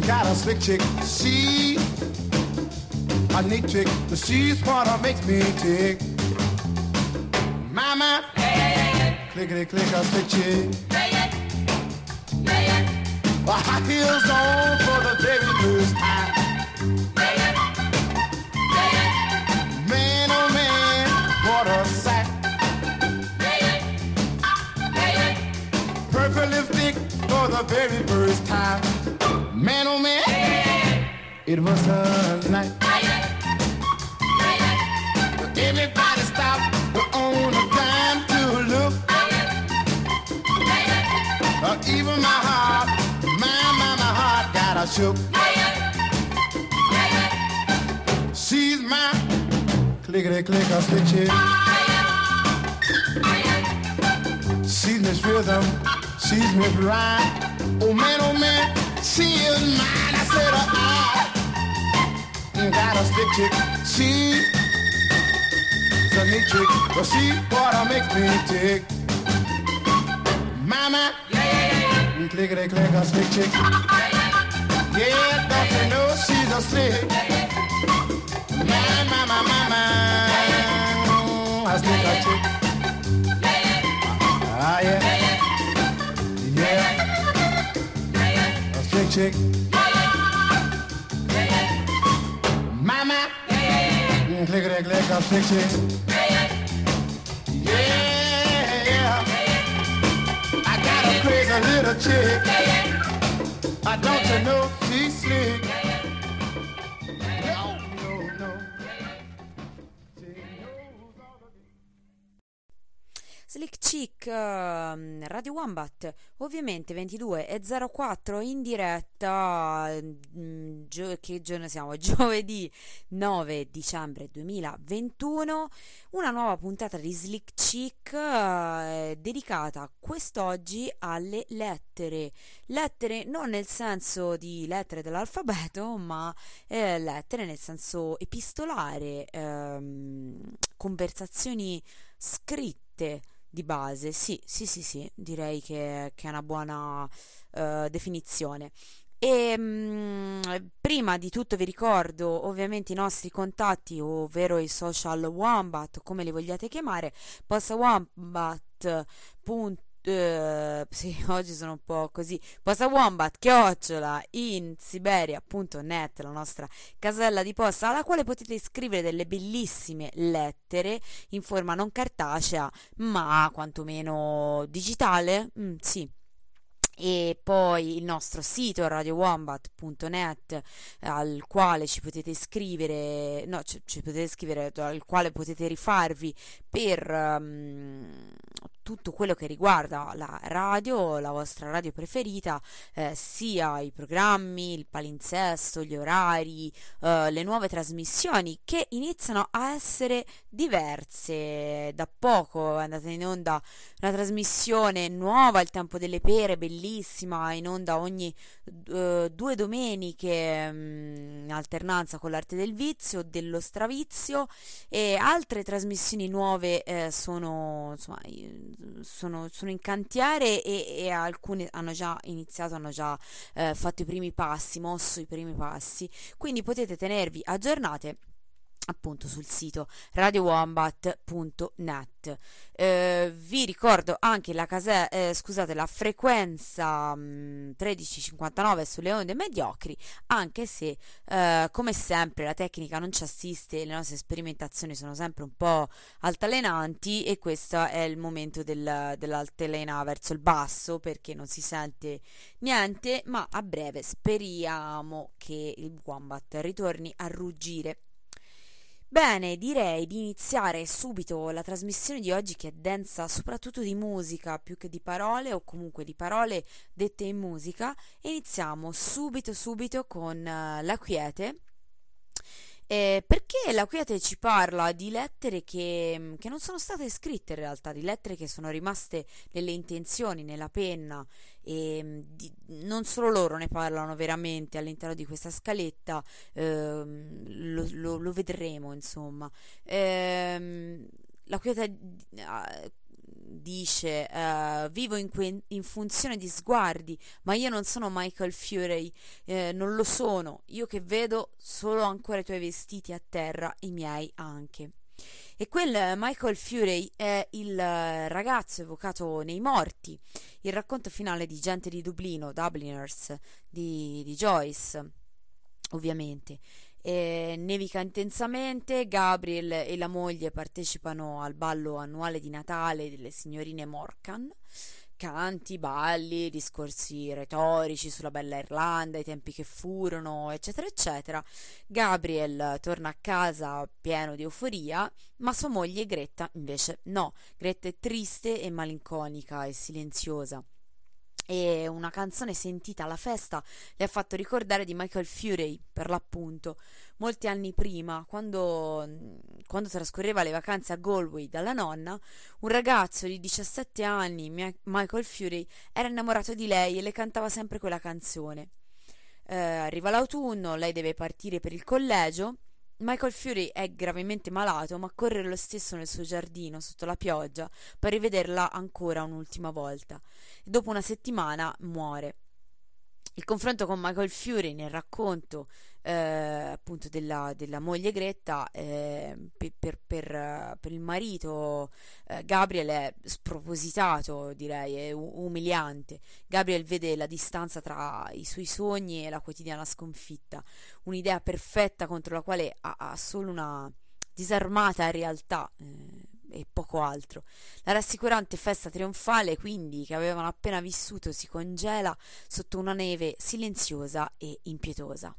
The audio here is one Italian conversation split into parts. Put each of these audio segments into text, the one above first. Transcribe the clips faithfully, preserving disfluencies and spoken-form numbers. Got a slick chick, she's a neat chick, but she's what makes me tick. Mama, hey, hey, hey, hey. Clickety click, a slick chick. Hey, hey, hey, hey. Well, high heels on for the baby blues. Hey, hey, hey, hey. Man, oh man, what a sack. Hey, hey, hey, hey. Purple lipstick for the baby blues time. Man, oh man, hey, it was a night. Hey, hey, hey. But everybody stopped on a dime to look. Hey, hey, hey. Uh, even my heart, my, my, my heart got a shook. Hey, hey, hey. She's my clickety-clicker slick chick. Hey, hey. She's Miss Rhythm, she's Miss Rhyme. Oh man, oh man. She is mine, I said her eye. Got a slick chick, she's a neat chick, but she wanna make me tick. Mama, yeah, yeah, yeah. Clickety click, a slick chick. Yeah, don't you know she's a slick. Mama, mama, mama, a slick a chick. Ah yeah, yeah. Chick. Yeah, yeah. Mama, yeah, yeah. Clickety click, a slick chick. Yeah, yeah. I got a crazy little chick. I don't you know she's slick. No, no, no. Slick Chick, uh, Radio Wombat, ovviamente ventidue e zero quattro in diretta, mh, gio- che giorno siamo? Giovedì nove dicembre duemilaventuno, una nuova puntata di Slick Chick uh, dedicata quest'oggi alle lettere, lettere non nel senso di lettere dell'alfabeto, ma eh, lettere nel senso epistolare, ehm, conversazioni scritte. Di base, sì, sì, sì, sì, direi che, che è una buona uh, definizione. E mh, prima di tutto vi ricordo ovviamente i nostri contatti, ovvero i social Wombat, come li vogliate chiamare, postawombat. Uh, sì, oggi sono un po' così. Posta Wombat chiocciola in siberia punto net, la nostra casella di posta alla quale potete scrivere delle bellissime lettere in forma non cartacea ma quantomeno digitale, mm, sì. E poi il nostro sito radio wombat punto net, al quale ci potete scrivere, no, ci, ci potete scrivere, al quale potete rifarvi per um, tutto quello che riguarda la radio, la vostra radio preferita, eh, sia i programmi, il palinsesto, gli orari, eh, le nuove trasmissioni che iniziano a essere diverse. Da poco è andata in onda una trasmissione nuova, Il Tempo delle Pere, bellissima, bellissima, in onda ogni uh, due domeniche, mh, in alternanza con l'arte del vizio, dello stravizio, e altre trasmissioni nuove eh, sono, insomma, sono, sono in cantiere e, e alcune hanno già iniziato, hanno già eh, fatto i primi passi, mosso i primi passi, quindi potete tenervi aggiornate appunto sul sito radio wombat punto net. Eh, vi ricordo anche la case- eh, scusate la frequenza mh, tredici cinquantanove sulle onde mediocri, anche se eh, come sempre la tecnica non ci assiste, le nostre sperimentazioni sono sempre un po' altalenanti e questo è il momento del, dell'altalena verso il basso, perché non si sente niente, ma a breve speriamo che il Wombat ritorni a ruggire. Bene, direi di iniziare subito la trasmissione di oggi, che è densa soprattutto di musica più che di parole, o comunque di parole dette in musica. Iniziamo subito subito con uh, La Quiete. Eh, perché La Quiete ci parla di lettere che, che non sono state scritte in realtà, di lettere che sono rimaste nelle intenzioni, nella penna, e di, non solo loro ne parlano veramente all'interno di questa scaletta, eh, lo, lo, lo vedremo insomma. Eh, La Quiete uh, dice uh, vivo in, que- in funzione di sguardi, ma io non sono Michael Furey, eh, non lo sono, io che vedo solo ancora i tuoi vestiti a terra, i miei anche. E quel Michael Furey è il ragazzo evocato nei Morti, il racconto finale di Gente di Dublino, Dubliners, di, di Joyce, ovviamente. E nevica intensamente, Gabriel e la moglie partecipano al ballo annuale di Natale delle signorine Morcan, canti, balli, discorsi retorici sulla bella Irlanda, i tempi che furono, eccetera eccetera. Gabriel torna a casa pieno di euforia, ma sua moglie Gretta invece no. Gretta è triste e malinconica e silenziosa, e una canzone sentita alla festa le ha fatto ricordare di Michael Furey, per l'appunto, molti anni prima, quando, quando trascorreva le vacanze a Galway dalla nonna. Un ragazzo di diciassette anni, Michael Furey, era innamorato di lei e le cantava sempre quella canzone. Eh, arriva l'autunno, lei deve partire per il collegio. Michael Furey è gravemente malato, ma corre lo stesso nel suo giardino sotto la pioggia per rivederla ancora un'ultima volta. Dopo una settimana muore. Il confronto con Michael Furey nel racconto eh, appunto della, della moglie Gretta eh, per, per, per, per il marito eh, Gabriel è spropositato, direi, è umiliante. Gabriel vede la distanza tra i suoi sogni e la quotidiana sconfitta, un'idea perfetta contro la quale ha, ha solo una disarmata realtà eh, e poco altro. La rassicurante festa trionfale, quindi, che avevano appena vissuto si congela sotto una neve silenziosa e impietosa.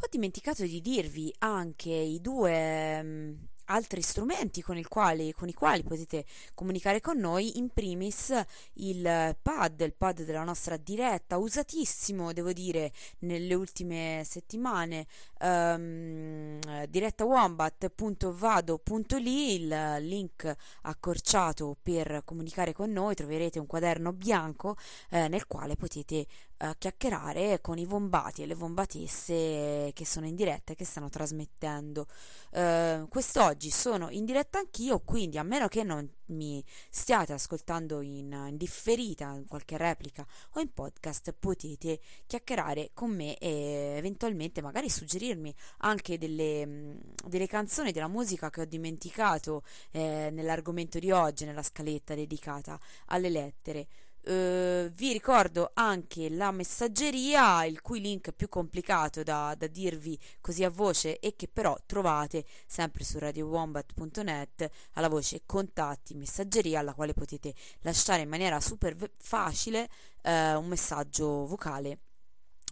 Ho dimenticato di dirvi anche i due um, altri strumenti con, il quale, con i quali potete comunicare con noi. In primis il pad, il pad della nostra diretta, usatissimo devo dire nelle ultime settimane, um, diretta wombat punto vado punto li, il link accorciato per comunicare con noi. Troverete un quaderno bianco eh, nel quale potete Uh, chiacchierare con i vombati e le vombatesse che sono in diretta e che stanno trasmettendo. Uh, quest'oggi sono in diretta anch'io, quindi a meno che non mi stiate ascoltando in, in differita, in qualche replica o in podcast, potete chiacchierare con me e eventualmente magari suggerirmi anche delle, delle canzoni, della musica che ho dimenticato eh, nell'argomento di oggi, nella scaletta dedicata alle lettere. Uh, vi ricordo anche la messaggeria, il cui link è più complicato da, da dirvi così a voce e che però trovate sempre su radio wombat punto net alla voce contatti messaggeria, alla quale potete lasciare in maniera super facile uh, un messaggio vocale,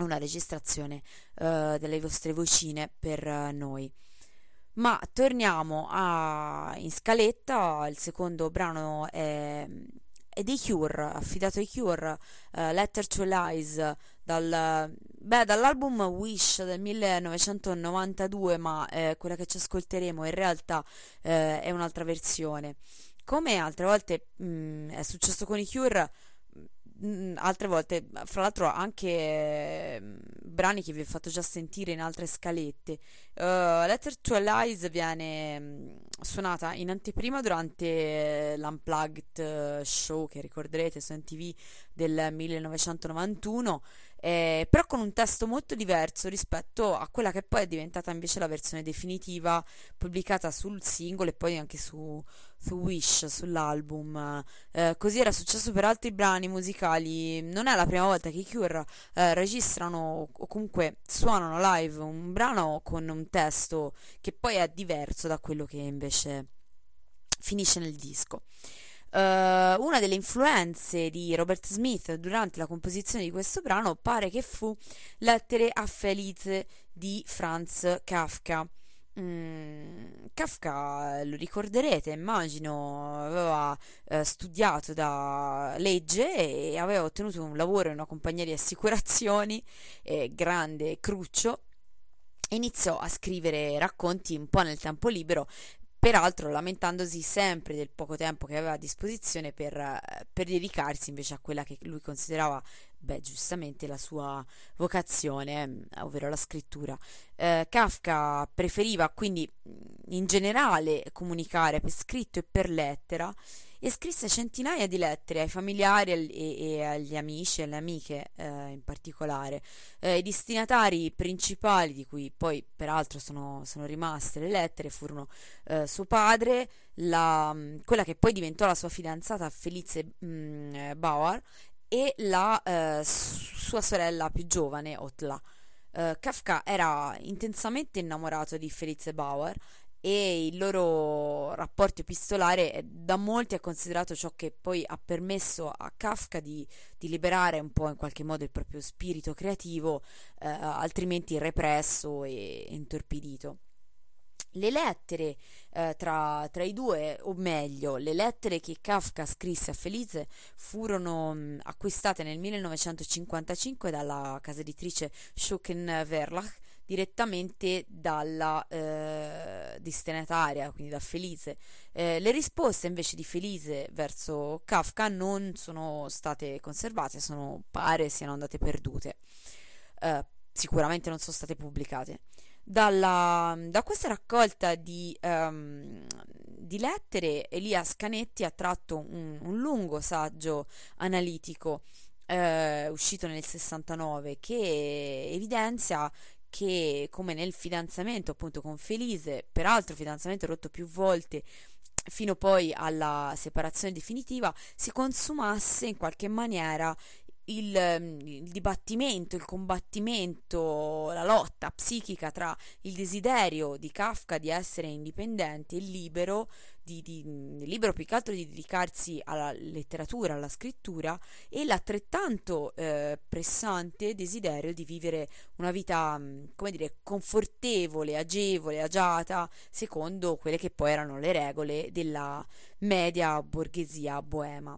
una registrazione uh, delle vostre vocine per uh, noi. Ma torniamo a, in scaletta. Il secondo brano è E dei Cure, affidato ai Cure, uh, Letter to Elise, dal, beh, dall'album Wish del millenovecentonovantadue, ma eh, quella che ci ascolteremo in realtà eh, è un'altra versione. Come altre volte mh, è successo con i Cure, mh, altre volte, fra l'altro anche eh, brani che vi ho fatto già sentire in altre scalette, uh, Letter to Elise viene mh, suonata in anteprima durante l'Unplugged Show, che ricorderete su M T V, del millenovecentonovantuno, eh, però con un testo molto diverso rispetto a quella che poi è diventata invece la versione definitiva pubblicata sul singolo e poi anche su, su Wish, sull'album. Eh, così era successo per altri brani musicali. Non è la prima volta che i Cure eh, registrano o comunque suonano live un brano con un testo che poi è diverso da quello che invece finisce nel disco. Uh, una delle influenze di Robert Smith durante la composizione di questo brano pare che fu Lettere a Felice di Franz Kafka. Mm, Kafka, lo ricorderete, immagino, aveva eh, studiato da legge e aveva ottenuto un lavoro in una compagnia di assicurazioni, eh, grande cruccio, e iniziò a scrivere racconti un po' nel tempo libero, peraltro lamentandosi sempre del poco tempo che aveva a disposizione per, per dedicarsi invece a quella che lui considerava, beh, giustamente la sua vocazione, ovvero la scrittura. Eh, Kafka preferiva quindi in generale comunicare per scritto e per lettera, e scrisse centinaia di lettere ai familiari e, e agli amici e alle amiche eh, in particolare. Eh, i destinatari principali, di cui poi peraltro sono, sono rimaste le lettere, furono eh, suo padre, la, quella che poi diventò la sua fidanzata Felice mh, Bauer, e la eh, sua sorella più giovane Otla. Eh, Kafka era intensamente innamorato di Felice Bauer e il loro rapporto epistolare da molti è considerato ciò che poi ha permesso a Kafka di, di liberare un po' in qualche modo il proprio spirito creativo, eh, altrimenti represso e intorpidito. Le lettere eh, tra, tra i due, o meglio, le lettere che Kafka scrisse a Felice furono mh, acquistate nel millenovecentocinquantacinque dalla casa editrice Schuken Verlag, direttamente dalla eh, destinataria, quindi da Felice. Eh, le risposte invece di Felice verso Kafka non sono state conservate, sono, pare siano andate perdute, eh, sicuramente non sono state pubblicate. Dalla, da questa raccolta di, um, di lettere Elia Scanetti ha tratto un, un lungo saggio analitico eh, uscito nel sessantanove, che evidenzia che, come nel fidanzamento appunto con Felice, peraltro fidanzamento rotto più volte fino poi alla separazione definitiva, si consumasse in qualche maniera il, il dibattimento, il combattimento, la lotta psichica tra il desiderio di Kafka di essere indipendente e libero, di, di, libero più che altro di dedicarsi alla letteratura, alla scrittura, e l'altrettanto eh, pressante desiderio di vivere una vita, come dire, confortevole, agevole, agiata, secondo quelle che poi erano le regole della media borghesia boema.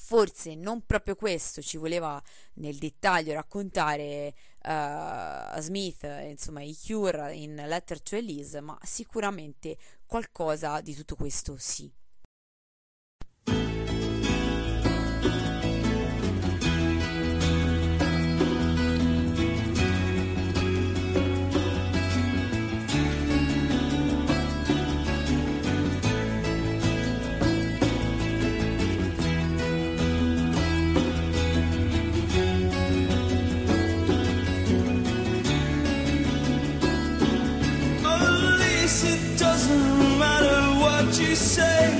Forse non proprio questo ci voleva nel dettaglio raccontare uh, Smith, insomma i Cure, in Letter to Elise, ma sicuramente qualcosa di tutto questo sì. Say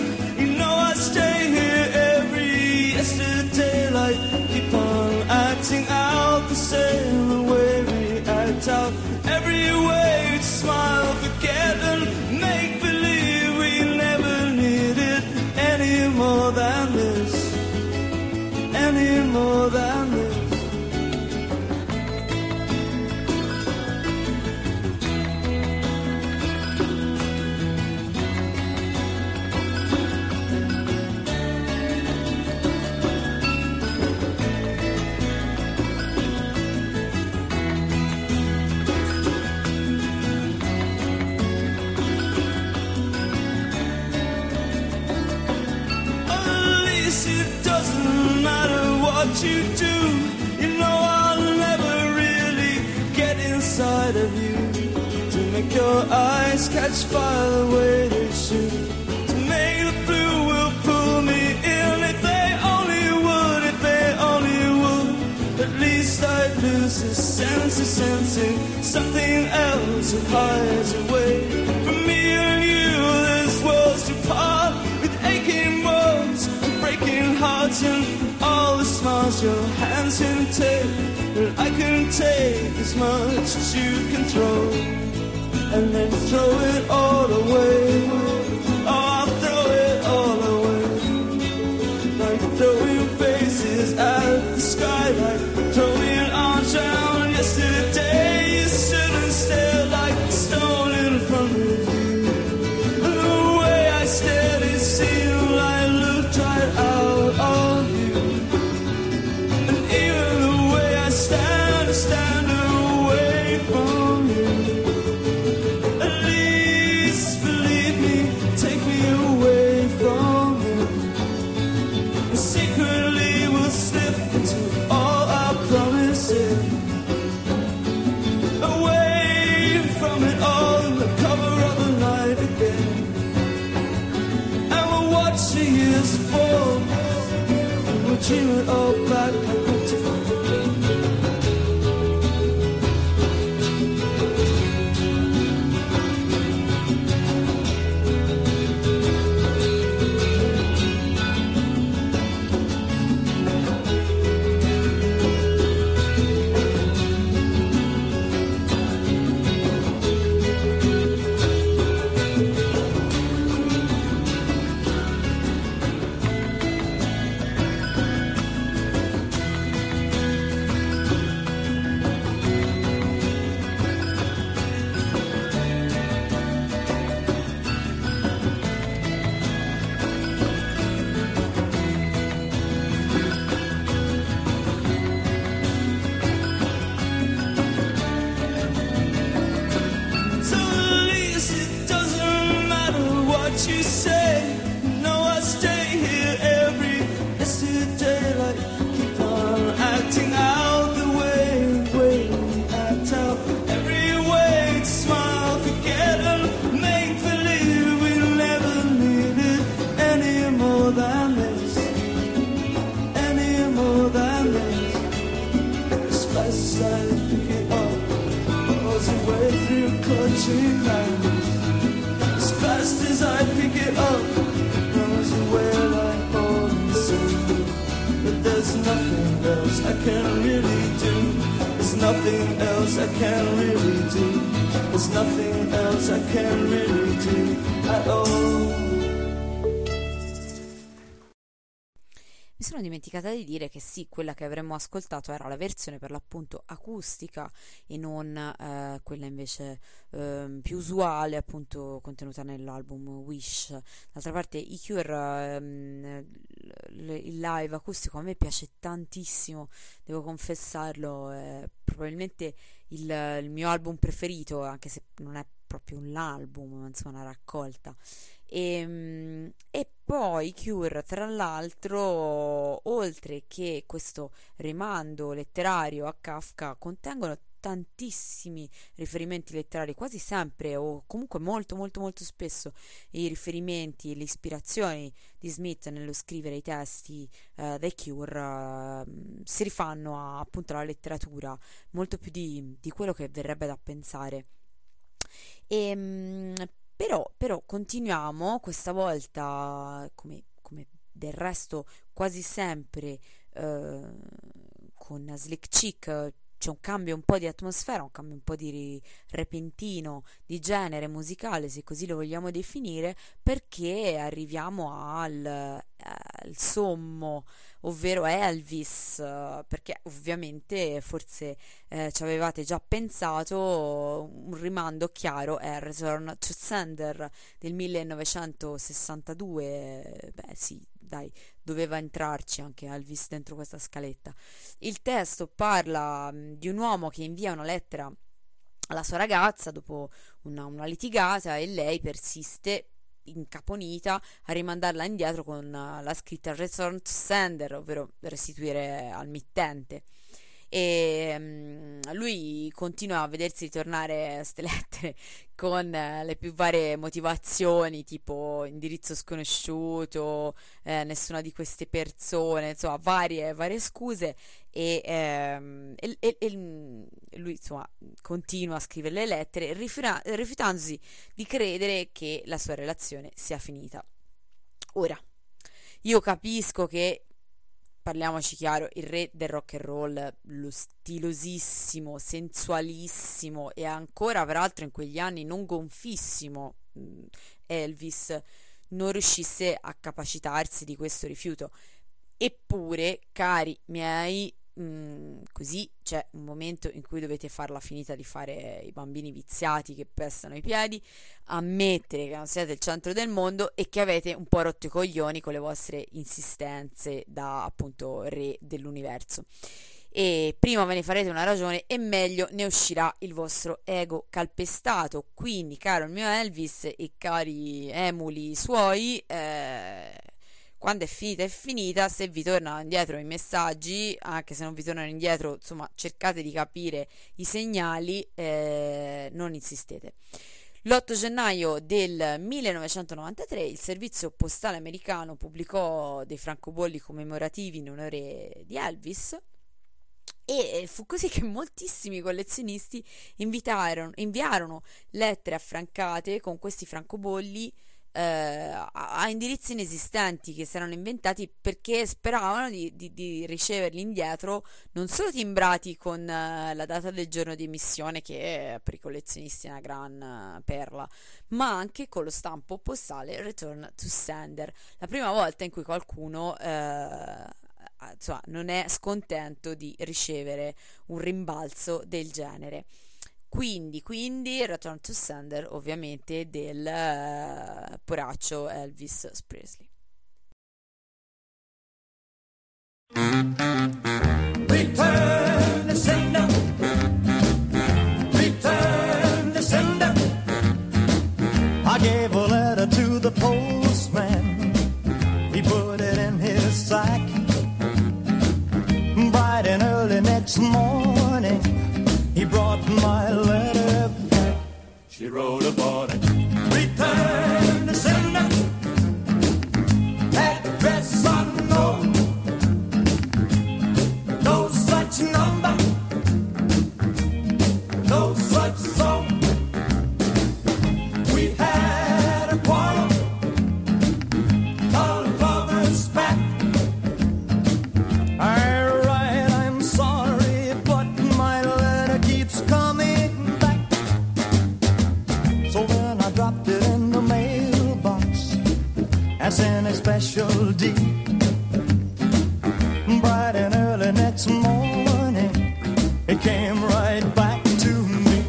it doesn't matter what you do. You know I'll never really get inside of you. To make your eyes catch fire the way they should. To make the blue will pull me in. If they only would, if they only would. At least I'd lose this sense of sensing. Something else that hides away. From me and you, this world's too far. Hearts and all the smiles your hands can take, and I can take as much as you can throw, and then throw it all away. Oh, I'll throw it all away. Like throwing faces at the sky, like throwing arms down yesterday. You shouldn't stare like a stone in front of you. And the way I stared, it seemed like I looked right out. Stand away from you. At least believe me, take me away from you. And secretly we'll slip into all our promises. Away from it all in the cover of the night again. And we'll watch the years fall, and we'll dream it all back. Dimenticata di dire che sì, quella che avremmo ascoltato era la versione per l'appunto acustica e non eh, quella invece eh, più usuale, appunto contenuta nell'album Wish. D'altra parte i Cure, ehm, il live acustico a me piace tantissimo, devo confessarlo, è probabilmente il, il mio album preferito, anche se non è proprio un album, ma insomma una raccolta. E, e poi Cure, tra l'altro, oltre che questo rimando letterario a Kafka, contengono tantissimi riferimenti letterari, quasi sempre o comunque molto molto molto spesso i riferimenti e le ispirazioni di Smith nello scrivere i testi eh, dei Cure eh, si rifanno a, appunto alla letteratura, molto più di, di quello che verrebbe da pensare. E mh, Però, però continuiamo, questa volta, come, come del resto quasi sempre eh, con Slick Chick, c'è un cambio un po' di atmosfera, un cambio un po' di repentino di genere musicale, se così lo vogliamo definire, perché arriviamo al, al sommo, ovvero Elvis, perché ovviamente forse eh, ci avevate già pensato, un rimando chiaro è Return to Sender del millenovecentosessantadue, beh sì, dai, doveva entrarci anche Elvis dentro questa scaletta. Il testo parla di un uomo che invia una lettera alla sua ragazza dopo una, una litigata e lei persiste incaponita a rimandarla indietro con la scritta return to sender, ovvero restituire al mittente. E um, lui continua a vedersi ritornare ste lettere con eh, le più varie motivazioni, tipo indirizzo sconosciuto, eh, nessuna di queste persone, insomma varie, varie scuse, e, ehm, e, e, e lui insomma continua a scrivere le lettere rifiura- rifiutandosi di credere che la sua relazione sia finita. Ora, io capisco che, parliamoci chiaro, il re del rock and roll, lo stilosissimo, sensualissimo e ancora peraltro in quegli anni non gonfissimo Elvis, non riuscisse a capacitarsi di questo rifiuto. Eppure, cari miei, mh, così c'è un momento in cui dovete farla finita di fare i bambini viziati che pestano i piedi, ammettere che non siete il centro del mondo e che avete un po' rotto i coglioni con le vostre insistenze da appunto re dell'universo, e prima ve ne farete una ragione e meglio ne uscirà il vostro ego calpestato. Quindi, caro il mio Elvis e cari emuli suoi, eh, quando è finita è finita. Se vi tornano indietro i messaggi, anche se non vi tornano indietro, insomma cercate di capire i segnali, eh, non insistete. L'otto gennaio del millenovecentonovantatré il servizio postale americano pubblicò dei francobolli commemorativi in onore di Elvis, e fu così che moltissimi collezionisti invitarono, inviarono lettere affrancate con questi francobolli a indirizzi inesistenti che si erano inventati, perché speravano di, di, di riceverli indietro non solo timbrati con uh, la data del giorno di emissione, che è, per i collezionisti è una gran uh, perla, ma anche con lo stampo postale return to sender, la prima volta in cui qualcuno uh, insomma, non è scontento di ricevere un rimbalzo del genere. Quindi, quindi, Return to Sender, ovviamente, del uh, poraccio Elvis Presley. Return the sender, return the sender. I gave a letter to the postman, he put it in his sack. Bright and early next morning, he brought my letter back. She wrote upon it, return to sender, address unknown, no such number, no such song. We had a quarrel, all lovers back. I in a special deed. Bright and early next morning, it came right back to me.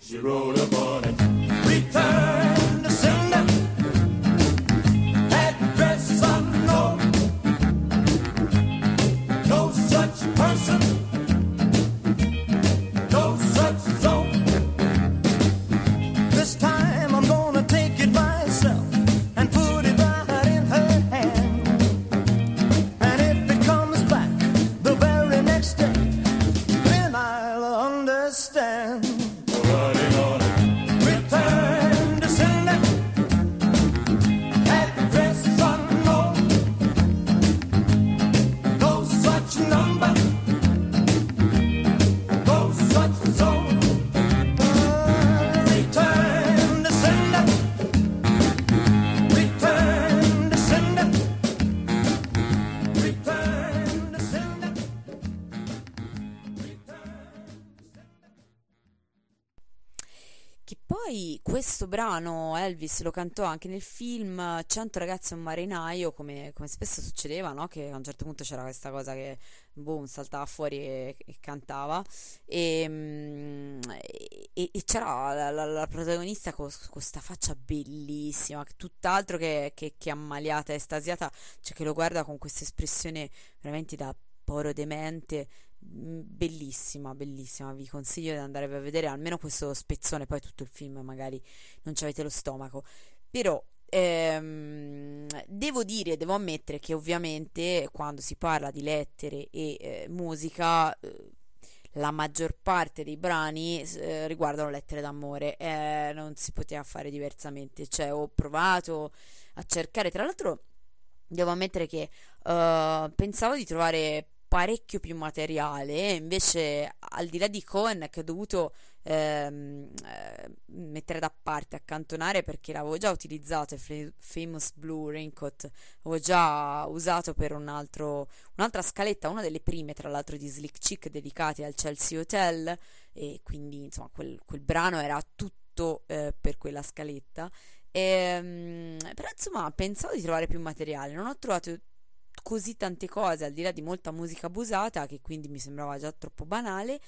She wrote upon it, return to sender, address unknown, no such person, no such zone. This time I'm gonna take it myself and put it questo brano. Elvis lo cantò anche nel film Cento ragazzi e un marinaio, come, come spesso succedeva, no? Che a un certo punto c'era questa cosa che boom, saltava fuori e, e cantava, e, e, e c'era la, la, la protagonista con questa faccia bellissima, tutt'altro che, che, che ammaliata e estasiata, cioè che lo guarda con questa espressione veramente da poro demente, bellissima, bellissima. Vi consiglio di andare a vedere almeno questo spezzone, poi tutto il film magari non ci avete lo stomaco, però Ehm, devo dire, devo ammettere che ovviamente quando si parla di lettere e eh, musica, eh, la maggior parte dei brani eh, riguardano lettere d'amore, eh, non si poteva fare diversamente. Cioè, ho provato a cercare, tra l'altro devo ammettere che eh, pensavo di trovare parecchio più materiale, invece al di là di Cohen, che ho dovuto ehm, eh, mettere da parte, accantonare, perché l'avevo già utilizzato, il Famous Blue Raincoat l'avevo già usato per un altro, un'altra scaletta, una delle prime tra l'altro di Slick Chick dedicate al Chelsea Hotel, e quindi insomma quel, quel brano era tutto eh, per quella scaletta, e, però insomma pensavo di trovare più materiale, non ho trovato così tante cose, al di là di molta musica abusata, che quindi mi sembrava già troppo banale,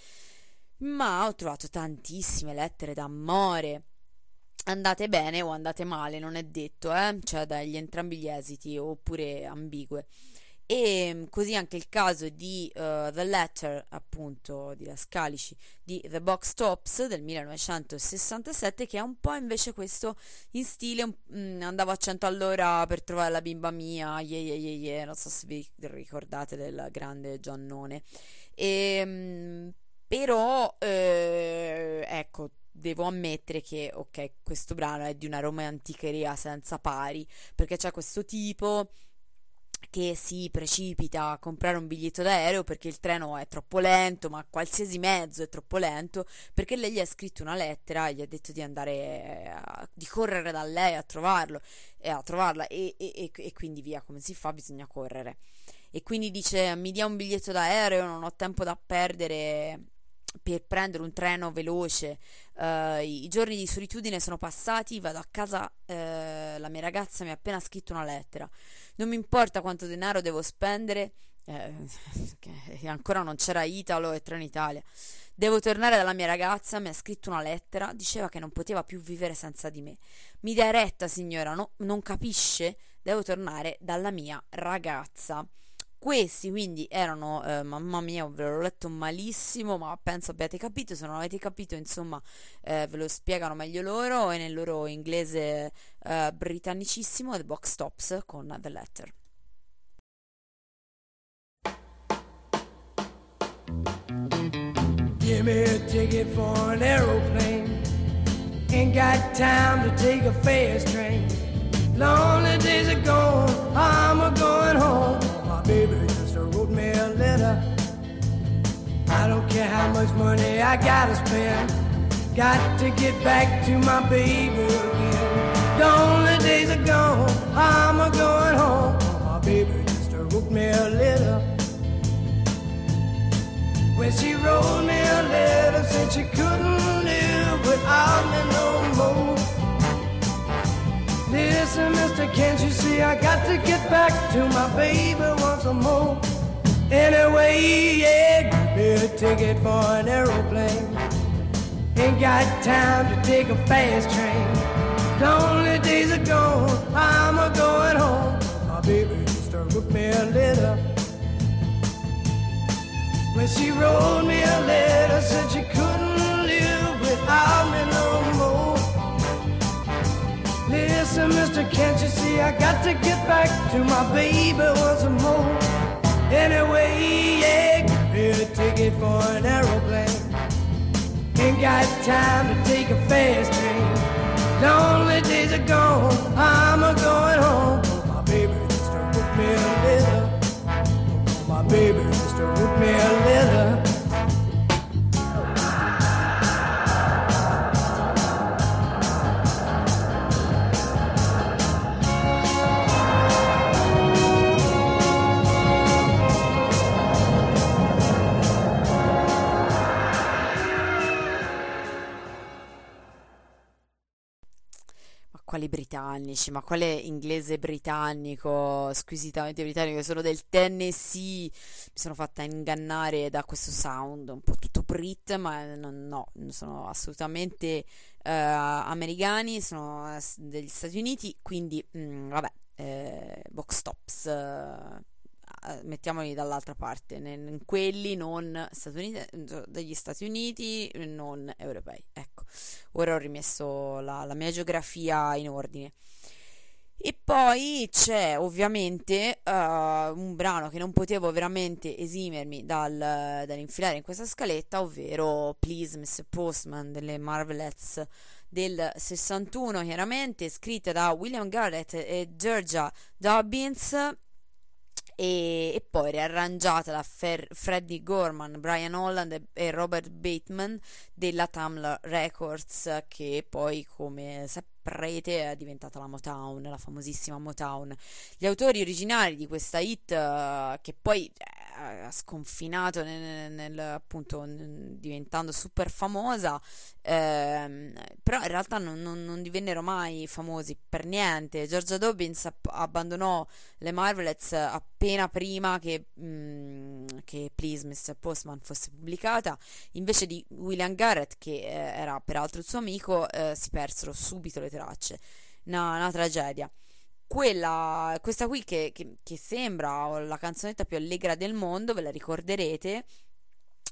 ma ho trovato tantissime lettere d'amore. Andate bene o andate male, non è detto, eh? Cioè dagli entrambi gli esiti, oppure ambigue. E così anche il caso di uh, The Letter, appunto, di Scalici, di The Box Tops del millenovecentosessantasette, che è un po' invece questo in stile um, andavo a cento all'ora per trovare la bimba mia, yeah, yeah, yeah, yeah. Non so se vi ricordate del grande Giannone. E, um, però eh, ecco, devo ammettere che ok, questo brano è di una romanticheria senza pari, perché c'è questo tipo che si precipita a comprare un biglietto d'aereo perché il treno è troppo lento, ma qualsiasi mezzo è troppo lento, perché lei gli ha scritto una lettera e gli ha detto di andare a, di correre da lei a trovarlo e a trovarla, e, e, e quindi via, come si fa, bisogna correre, e quindi dice: mi dia un biglietto d'aereo, non ho tempo da perdere per prendere un treno veloce, uh, i giorni di solitudine sono passati, vado a casa, uh, la mia ragazza mi ha appena scritto una lettera, non mi importa quanto denaro devo spendere, eh, ancora non c'era Italo e Trenitalia, devo tornare dalla mia ragazza, mi ha scritto una lettera, diceva che non poteva più vivere senza di me, mi dai retta signora, no, non capisce, devo tornare dalla mia ragazza. Questi quindi erano, eh, mamma mia, ve l'ho letto malissimo, ma penso abbiate capito. Se non avete capito, insomma, eh, ve lo spiegano meglio loro e nel loro inglese eh, britannicissimo. The Box Tops con The Letter. Give me a ticket for an aeroplane, ain't got time to take a fast train, lonely days are gone, I'm a going home. My baby just wrote me a letter. I don't care how much money I gotta spend, got to get back to my baby again. Lonely days are gone, I'm a going home. My baby just wrote me a letter. When she wrote me a letter, said she couldn't live without me no more. Listen, mister, can't you see I got to get back to my baby once more? Anyway, yeah, give me a ticket for an aeroplane, ain't got time to take a fast train, lonely days are gone, I'm a-going home. My baby used to wrote me a letter. When she wrote me a letter, said she couldn't live without me no more. Listen, mister, can't you see I got to get back to my baby once more? Anyway, yeah, give me a ticket for an aeroplane, ain't got time to take a fast train, lonely days are gone, I'm a-going home. My baby just wrote me a letter. Oh, my baby just wrote me a letter. Quali britannici, ma quale inglese britannico, squisitamente britannico, sono del Tennessee, mi sono fatta ingannare da questo sound un po' tutto brit, ma no, no sono assolutamente eh, americani, sono degli Stati Uniti, quindi mh, vabbè, eh, Box Tops, eh, mettiamoli dall'altra parte, in quelli non statunit- degli Stati Uniti, non europei, ecco. Ora ho rimesso la, la mia geografia in ordine. E poi c'è ovviamente uh, un brano che non potevo veramente esimermi dal, dall'infilare in questa scaletta, ovvero Please, mister Postman delle Marvelettes del sessantuno, chiaramente scritta da William Garrett e Georgia Dobbins e, e poi riarrangiata da Fer- Freddie Gorman, Brian Holland e, e Robert Bateman della Tamla Records, che poi, come sappiamo, Prete è diventata la Motown, la famosissima Motown. Gli autori originari di questa hit, uh, che poi ha uh, sconfinato nel, nel, appunto n- diventando super famosa, ehm, però in realtà non, non, non divennero mai famosi per niente. Georgia Dobbins app- abbandonò le Marvelettes appena prima che, mh, che Please, mister Postman fosse pubblicata, invece di William Garrett, che eh, era peraltro il suo amico. Eh, si persero subito le tracce, una, una tragedia. Quella, questa qui che, che, che sembra la canzonetta più allegra del mondo, ve la ricorderete,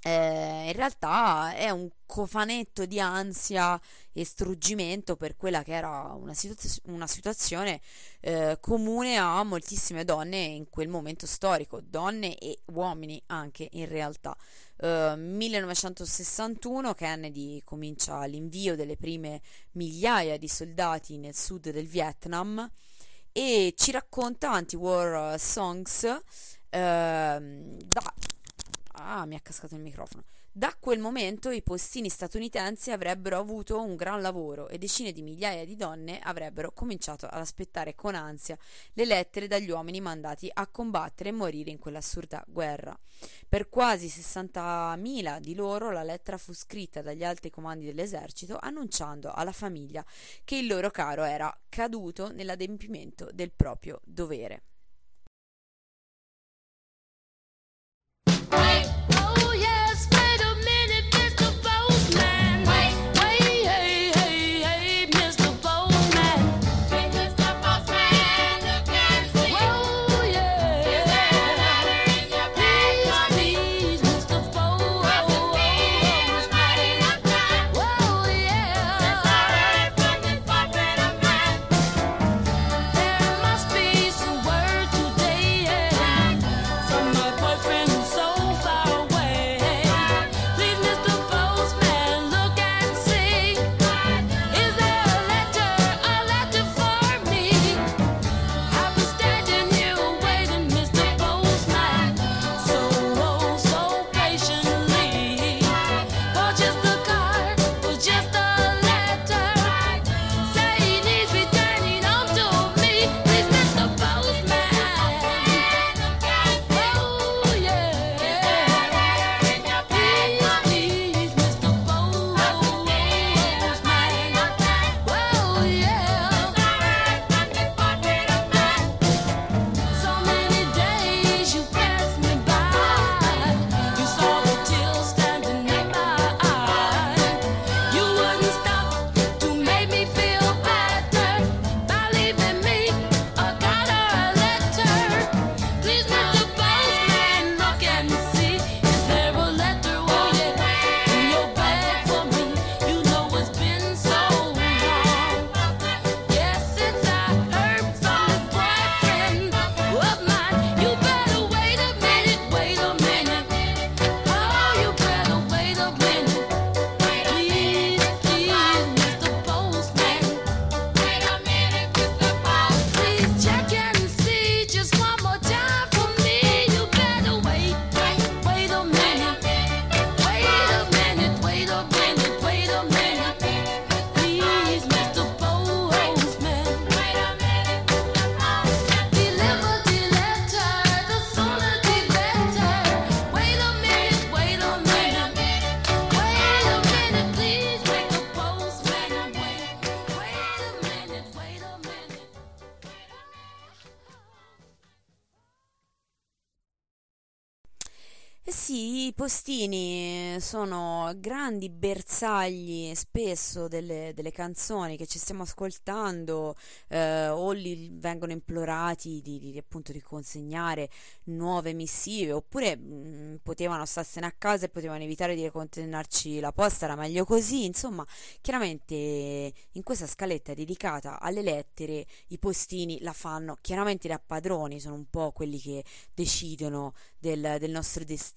eh, in realtà è un cofanetto di ansia e struggimento per quella che era una, situ- una situazione eh, comune a moltissime donne in quel momento storico, donne e uomini anche in realtà. Uh, millenovecentosessantuno, Kennedy comincia l'invio delle prime migliaia di soldati nel sud del Vietnam e ci racconta anti-war songs uh, da... Ah, mi è cascato il microfono. Da quel momento i postini statunitensi avrebbero avuto un gran lavoro e decine di migliaia di donne avrebbero cominciato ad aspettare con ansia le lettere dagli uomini mandati a combattere e morire in quell'assurda guerra. Per quasi sessantamila di loro la lettera fu scritta dagli alti comandi dell'esercito annunciando alla famiglia che il loro caro era caduto nell'adempimento del proprio dovere. Words Eh sì, i postini sono grandi bersagli spesso delle, delle canzoni che ci stiamo ascoltando, eh, o li vengono implorati di, di, appunto di consegnare nuove missive, oppure mh, potevano starsene a casa e potevano evitare di consegnarci la posta, era meglio così. Insomma, chiaramente in questa scaletta dedicata alle lettere i postini la fanno chiaramente da padroni, sono un po' quelli che decidono del, del nostro destino.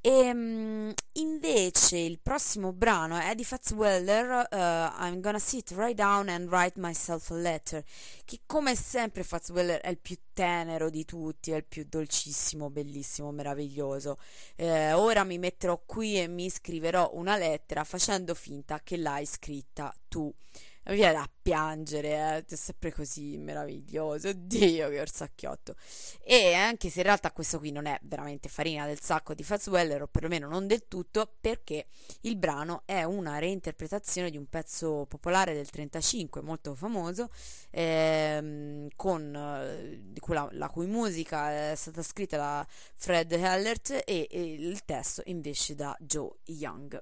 E um, invece il prossimo brano è di Fats Waller, uh, I'm Gonna Sit Right Down and Write Myself a Letter, che come sempre Fats Waller è il più tenero di tutti, è il più dolcissimo, bellissimo, meraviglioso. Eh, ora mi metterò qui e mi scriverò una lettera facendo finta che l'hai scritta tu. Mi viene da piangere, eh? È sempre così meraviglioso, oddio che orsacchiotto. E anche se in realtà questo qui non è veramente farina del sacco di Fats Waller, o perlomeno non del tutto, perché il brano è una reinterpretazione di un pezzo popolare del trentacinque, molto famoso, ehm, con, di cui la, la cui musica è stata scritta da Fred Hellert e, e il testo invece da Joe Young.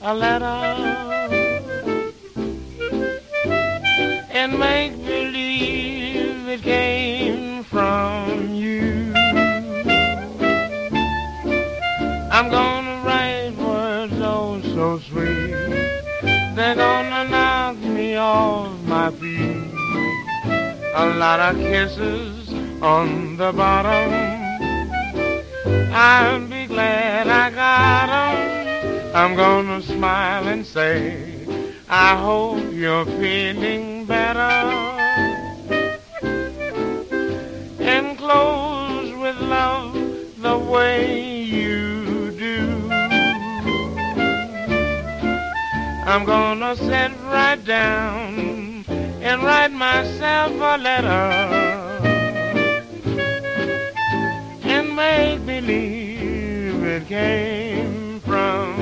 A letter and make believe it came from you. I'm gonna write words oh so sweet, they're gonna knock me off my feet. A lot of kisses on the bottom, I'll be glad I got 'em. I'm gonna smile and say, I hope you're feeling better, and close with love the way you do. I'm gonna sit right down and write myself a letter and make believe it came from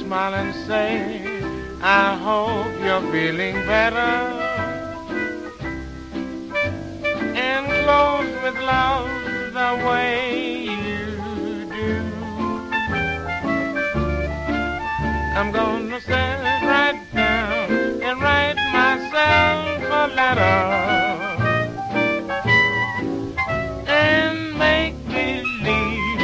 smile and say, I hope you're feeling better, and close with love the way you do. I'm gonna sit right down and write myself a letter and make believe,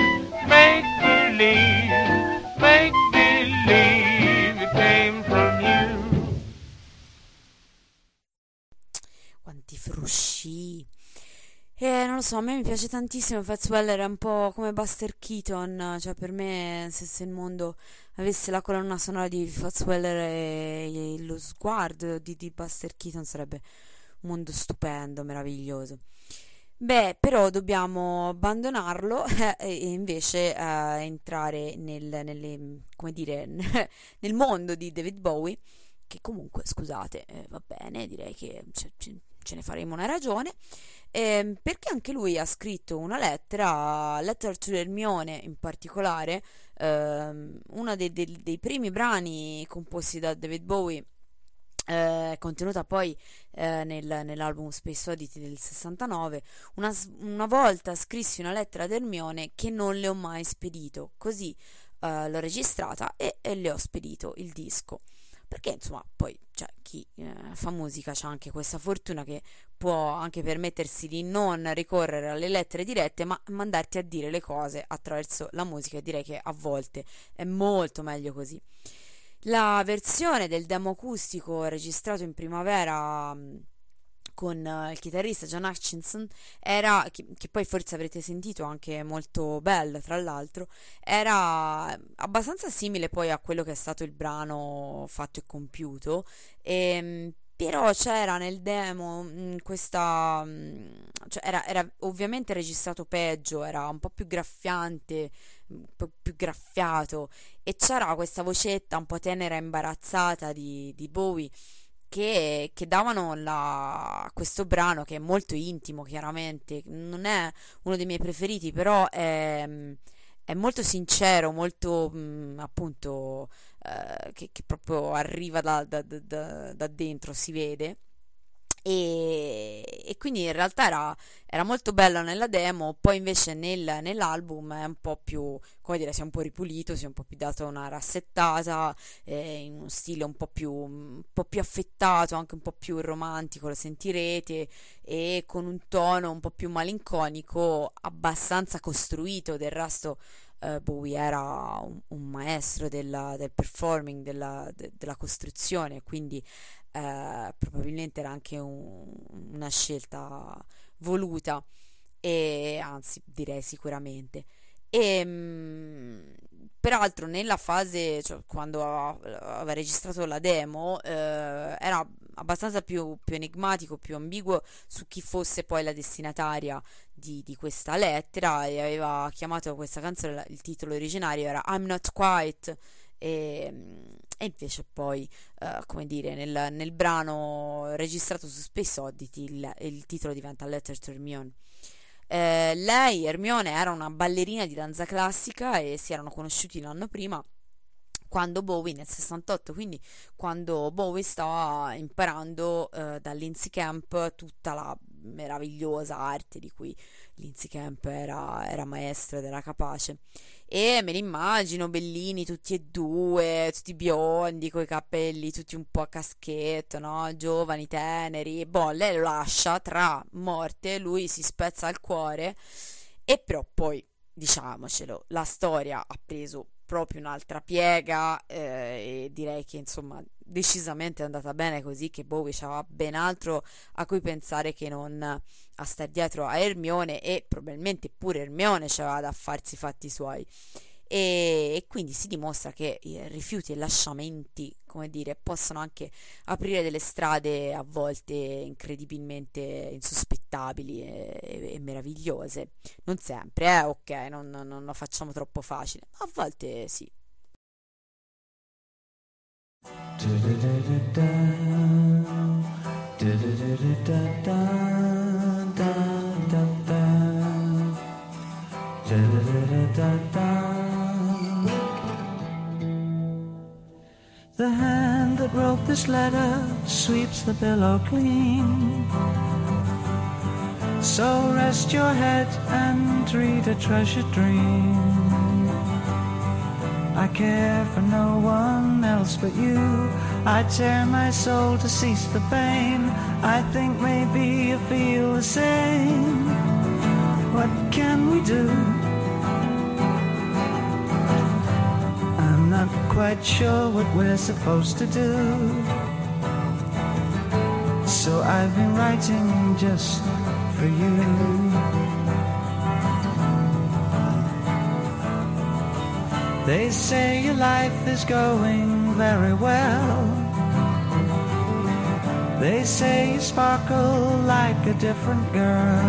make believe, make believe it came from you. Quanti frusci. Eh, non lo so, a me mi piace tantissimo. Fats Waller è un po' come Buster Keaton, cioè per me se, se il mondo avesse la colonna sonora di Fats Waller e, e lo sguardo di, di Buster Keaton sarebbe un mondo stupendo, meraviglioso. Beh, però dobbiamo abbandonarlo eh, e invece eh, entrare nel, nelle, come dire, nel mondo di David Bowie, che comunque, scusate, eh, va bene, direi che ce, ce ne faremo una ragione. Eh, perché anche lui ha scritto una lettera, Letter to Hermione in particolare, ehm, uno dei, dei, dei primi brani composti da David Bowie, eh, contenuta poi eh, nel, nell'album Space Oddity del sessantanove. Una, una volta scrissi una lettera ad Hermione che non le ho mai spedito, così eh, l'ho registrata e, e le ho spedito il disco. Perché insomma poi cioè, chi eh, fa musica c'ha anche questa fortuna che può anche permettersi di non ricorrere alle lettere dirette, ma mandarti a dire le cose attraverso la musica, e direi che a volte è molto meglio così. La versione del demo acustico registrato in primavera con eh, il chitarrista John Hutchinson era, che, che poi forse avrete sentito, anche molto bello tra l'altro, era abbastanza simile poi a quello che è stato il brano fatto e compiuto, e, però c'era nel demo mh, questa mh, cioè era, era ovviamente registrato peggio, era un po' più graffiante, un po' più graffiato, e c'era questa vocetta un po' tenera e imbarazzata di, di Bowie Che, che davano la, questo brano, che è molto intimo chiaramente, non è uno dei miei preferiti, però è, è molto sincero, molto mh, appunto eh, che, che proprio arriva da, da, da, da dentro, si vede, e, e quindi in realtà era, era molto bello nella demo, poi invece nel, nell'album è un po' più, come dire, si è un po' ripulito, si è un po' più dato una rassettata, eh, in uno stile un po' più un po' più affettato, anche un po' più romantico, lo sentirete, e con un tono un po' più malinconico, abbastanza costruito. Del resto eh, Bowie era un, un maestro della, del performing, della, de, della costruzione, quindi Uh, probabilmente era anche un, una scelta voluta, e anzi direi sicuramente. E mh, peraltro nella fase, cioè, quando aveva registrato la demo uh, era abbastanza più, più enigmatico, più ambiguo su chi fosse poi la destinataria di, di questa lettera, e aveva chiamato questa canzone, il titolo originario era I'm Not Quite, e, e invece poi uh, come dire nel, nel brano registrato su Space Oddity il, il titolo diventa Letter to Hermione. Eh, lei, Hermione, era una ballerina di danza classica e si erano conosciuti l'anno prima, quando Bowie, nel sessantotto, quindi quando Bowie stava imparando eh, da Lindsey Camp tutta la meravigliosa arte di cui Lindsey Camp era, era maestro ed era capace. E me li immagino bellini tutti e due, tutti biondi, coi capelli tutti un po' a caschetto, no? Giovani, teneri. Boh, lei lo lascia tra morte, lui si spezza il cuore, e però poi, diciamocelo, la storia ha preso proprio un'altra piega, eh, e direi che insomma decisamente è andata bene così, che Bowie c'aveva ben altro a cui pensare che non a star dietro a Hermione, e probabilmente pure Hermione c'aveva da farsi i fatti suoi, e, e quindi si dimostra che i rifiuti e lasciamenti, come dire, possono anche aprire delle strade a volte incredibilmente insospettabili e, e, e meravigliose. Non sempre, eh, ok, non, non, non lo facciamo troppo facile, ma a volte sì. The hand that wrote this letter sweeps the pillow clean. So rest your head and read a treasured dream. I care for no one else but you. I tear my soul to cease the pain. I think maybe you feel the same. What can we do? I'm not quite sure what we're supposed to do. So I've been writing just for you. They say your life is going very well. They say you sparkle like a different girl.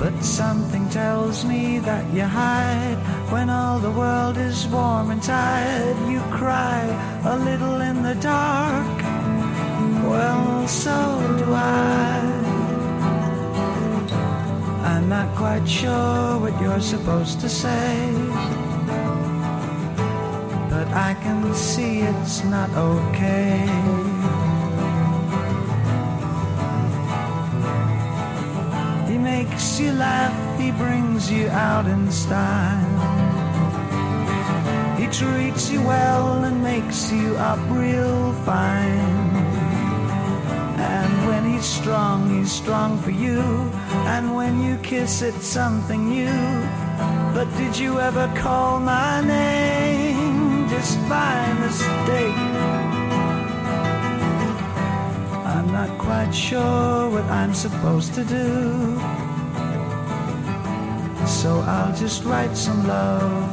But something tells me that you hide. When all the world is warm and tired, you cry a little in the dark. Well, so do I. I'm not quite sure what you're supposed to say, but I can see it's not okay. He makes you laugh, he brings you out in style. He treats you well and makes you up real fine. And when he's strong, he's strong for you. And when you kiss, it's something new. But did you ever call my name just by mistake? I'm not quite sure what I'm supposed to do, so I'll just write some love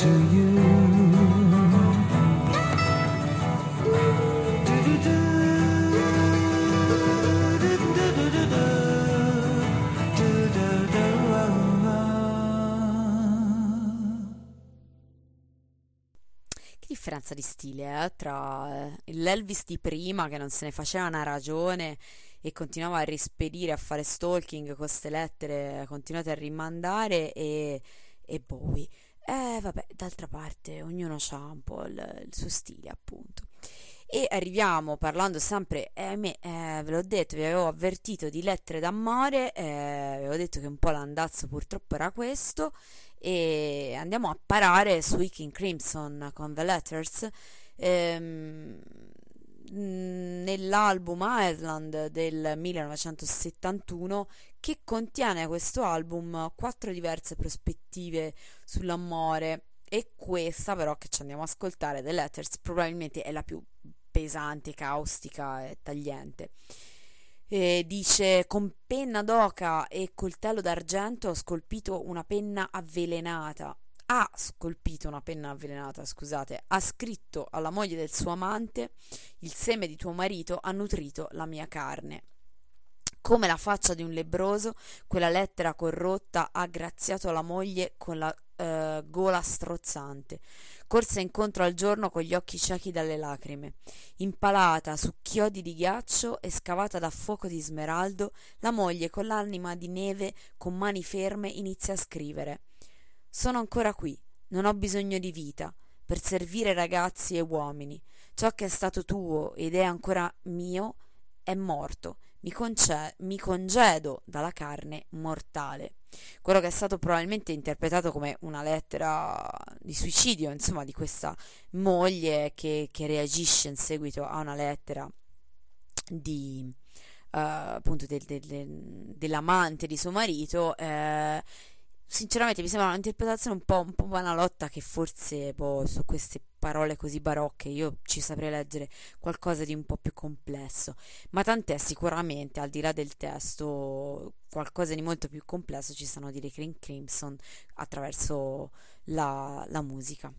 to you. Differenza di stile eh? tra l'Elvis di prima, che non se ne faceva una ragione e continuava a rispedire, a fare stalking, queste lettere continuate a rimandare, e, e Bowie. Eh vabbè, d'altra parte ognuno ha un po' il, il suo stile, appunto. E arriviamo parlando sempre, eh, me, eh, ve l'ho detto, vi avevo avvertito di Lettere d'amore, eh, avevo detto che un po' l'andazzo purtroppo era questo, e andiamo a parare sui King Crimson con The Letters, ehm, nell'album Ireland del millenovecentosettantuno, che contiene questo album quattro diverse prospettive sull'amore, e questa però che ci andiamo a ascoltare, The Letters, probabilmente è la più pesante, caustica e tagliente. E dice: con penna d'oca e coltello d'argento ho scolpito una penna avvelenata ha scolpito una penna avvelenata, scusate, ha scritto alla moglie del suo amante: il seme di tuo marito ha nutrito la mia carne. Come la faccia di un lebbroso, quella lettera corrotta ha graziato la moglie con la eh, gola strozzante. Corse incontro al giorno con gli occhi ciechi dalle lacrime. Impalata su chiodi di ghiaccio e scavata da fuoco di smeraldo, la moglie con l'anima di neve, con mani ferme, inizia a scrivere. Sono ancora qui, non ho bisogno di vita, per servire ragazzi e uomini. Ciò che è stato tuo ed è ancora mio è morto. Mi, conce- mi congedo dalla carne mortale. Quello che è stato probabilmente interpretato come una lettera di suicidio, insomma, di questa moglie che, che reagisce in seguito a una lettera di uh, appunto del, del, del, dell'amante di suo marito. Eh, Sinceramente mi sembra un'interpretazione un po', un po' banalotta, che forse boh, su queste parole così barocche io ci saprei leggere qualcosa di un po' più complesso, ma tant'è, sicuramente al di là del testo qualcosa di molto più complesso ci stanno di King Crimson attraverso la, la musica.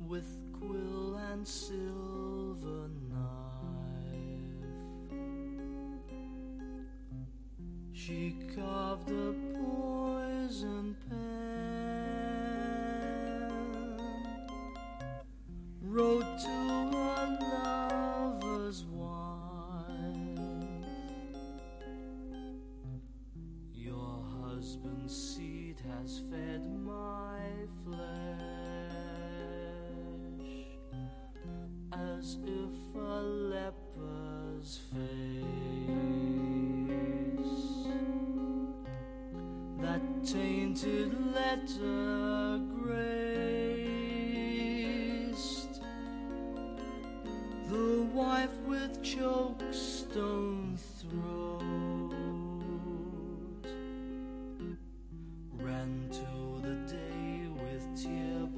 With quill and silver knife, she carved a poison pen, wrote to her lover's wife, your husband's seed has fed my flesh. As if a leper's face, that tainted letter graced the wife with chokestone throat, ran to the day with tear.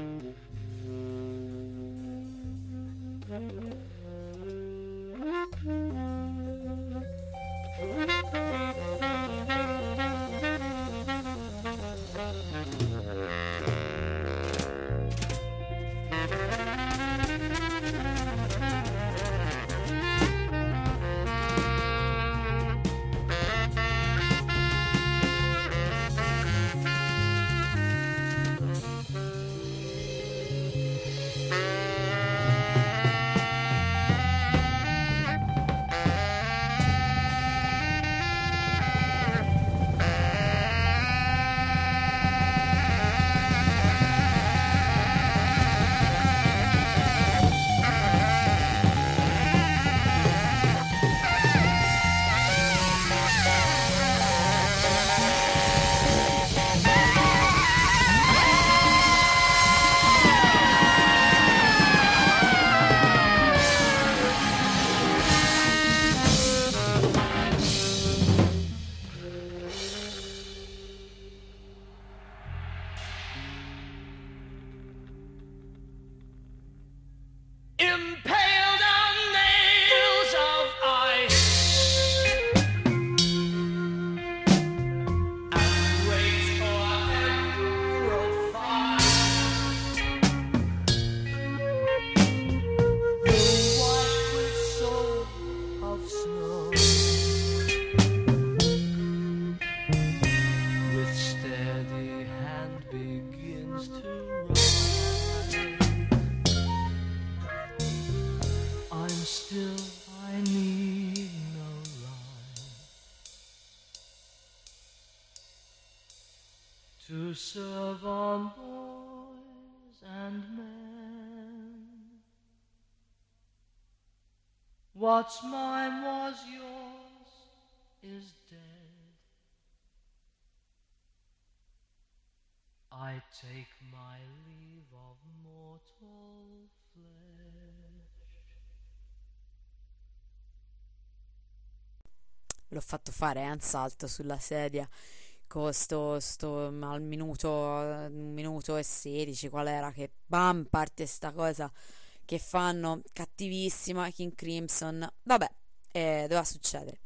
What's mine was yours is dead. I take my leave of mortal flesh. L'ho fatto fare un salto sulla sedia con sto, sto al minuto un minuto e sedici, qual era, che bam parte sta cosa che fanno cattivissima King Crimson, vabbè, eh, doveva succedere.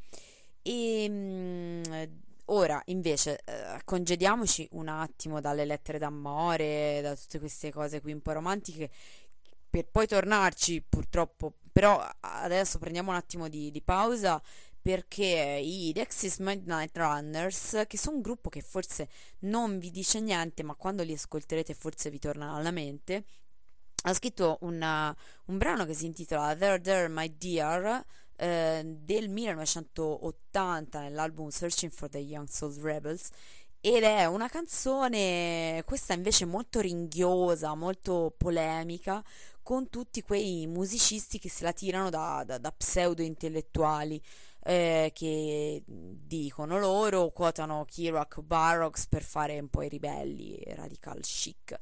E mh, ora invece eh, congediamoci un attimo dalle lettere d'amore, da tutte queste cose qui un po' romantiche, per poi tornarci purtroppo, però adesso prendiamo un attimo di, di pausa, perché i Dexys Midnight Runners, che sono un gruppo che forse non vi dice niente, ma quando li ascolterete forse vi torna alla mente, ha scritto una, un brano che si intitola There There My Dear eh, del millenovecentottanta nell'album Searching for the Young Soul Rebels, ed è una canzone, questa invece molto ringhiosa, molto polemica, con tutti quei musicisti che se la tirano da, da, da pseudo intellettuali eh, che dicono loro, quotano Kerouac, Barrocks per fare un po' i ribelli radical chic.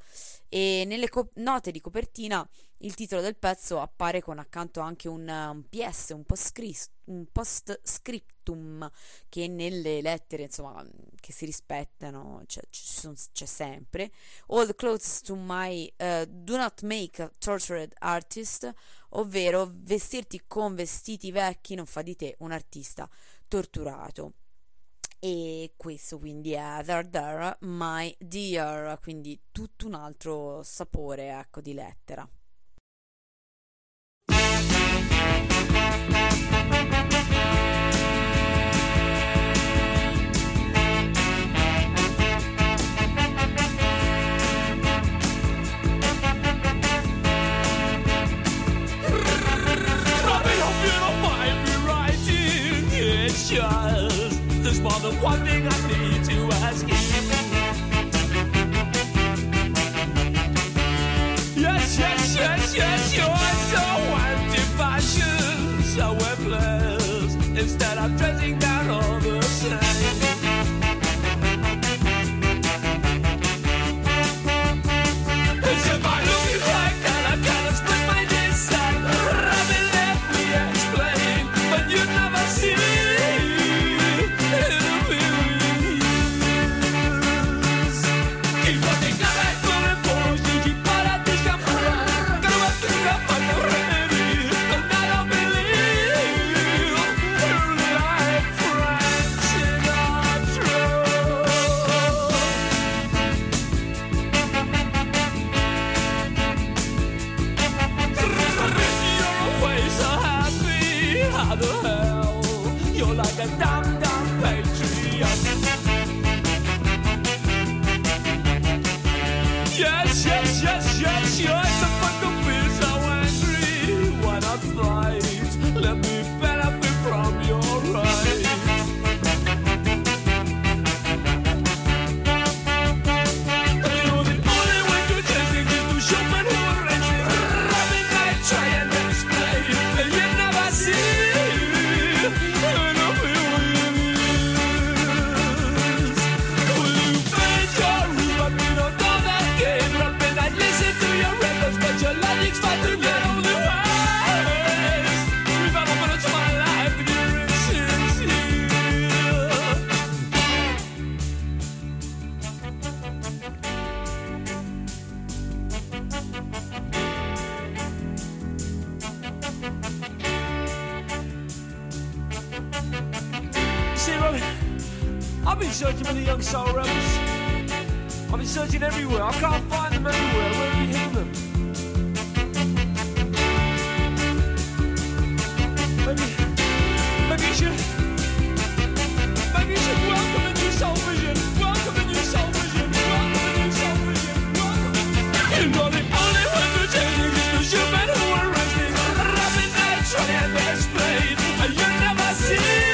E nelle co- note di copertina il titolo del pezzo appare con accanto anche un, un P S, un post-scris- un post-scriptum che nelle lettere, insomma, che si rispettano, cioè, c- sono, c'è sempre. All the clothes to my uh, do not make a tortured artist, ovvero vestirti con vestiti vecchi non fa di te un artista torturato. E questo quindi è There There My Dear, quindi tutto un altro sapore, ecco, di lettera. More than one thing I need to ask you. Yes, yes, yes, yes, you're so anti-fashion, so worthless. Instead I'm dressing down all the same. Cause if I look like that, I can't split my distance. Robin, let me explain. been searching for the young soul rebels. I've been searching everywhere. I can't find them everywhere. Where have you hidden them? Maybe, maybe you should, maybe you should welcome a new soul vision. Welcome a new soul vision. Welcome a new soul vision. Welcome. You've got it only when you're taking it. Cause you've been who arrested, rapping that trying to explain, and you never see.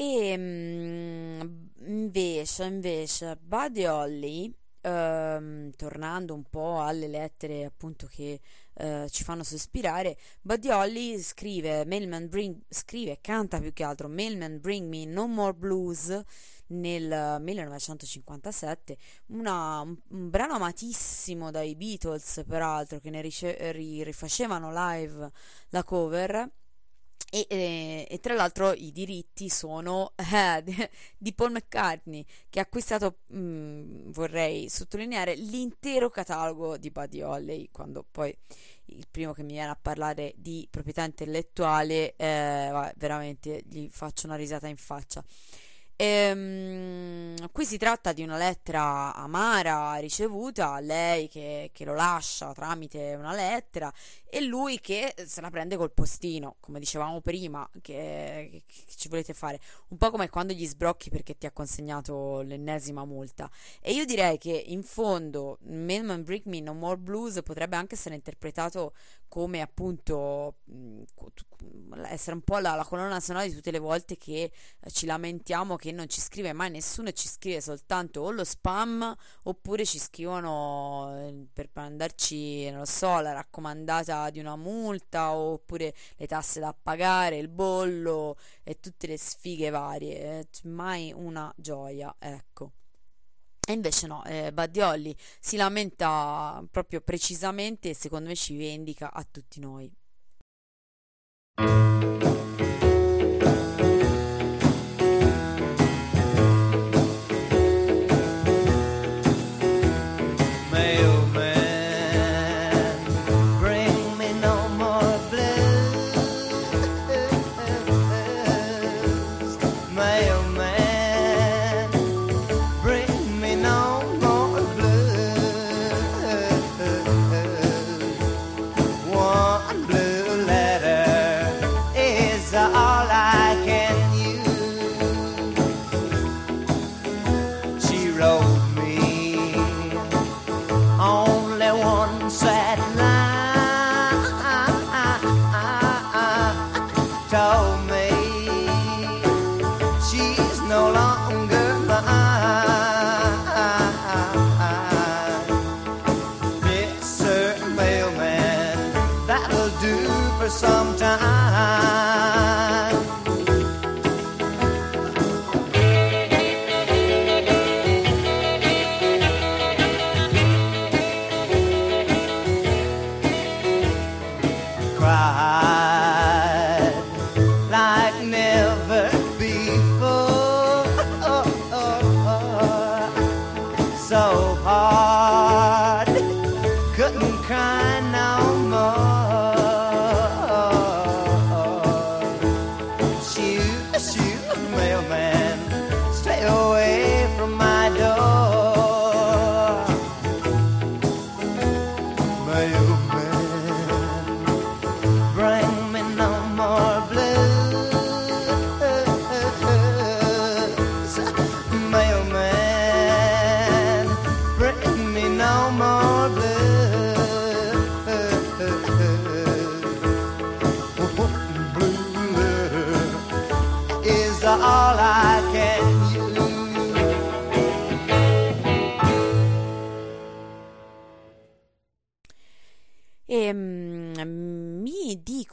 E invece, invece Buddy Holly, ehm, tornando un po' alle lettere appunto che eh, ci fanno sospirare, Buddy Holly scrive, Mailman bring, scrive, canta più che altro Mailman Bring Me No More Blues nel millenovecentocinquantasette, una, un brano amatissimo dai Beatles peraltro, che ne rice- ri- rifacevano live la cover. E, e, e tra l'altro i diritti sono eh, di Paul McCartney, che ha acquistato, mh, vorrei sottolineare, l'intero catalogo di Buddy Holly, quando poi il primo che mi viene a parlare di proprietà intellettuale, eh, vabbè, veramente gli faccio una risata in faccia. Ehm, qui si tratta di una lettera amara ricevuta, a lei che, che lo lascia tramite una lettera e lui che se la prende col postino, come dicevamo prima, che, che, che ci volete fare, un po' come quando gli sbrocchi perché ti ha consegnato l'ennesima multa. E io direi che in fondo Mailman Bring Me No More Blues potrebbe anche essere interpretato come appunto essere un po' la, la colonna sonora di tutte le volte che ci lamentiamo che non ci scrive mai nessuno e ci scrive soltanto o lo spam, oppure ci scrivono per mandarci, non lo so, la raccomandata di una multa, oppure le tasse da pagare, il bollo e tutte le sfighe varie, mai una gioia, ecco. E invece no, eh, Buddy Holly si lamenta proprio precisamente e secondo me ci vendica a tutti noi.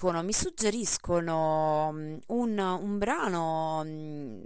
Mi suggeriscono un, un brano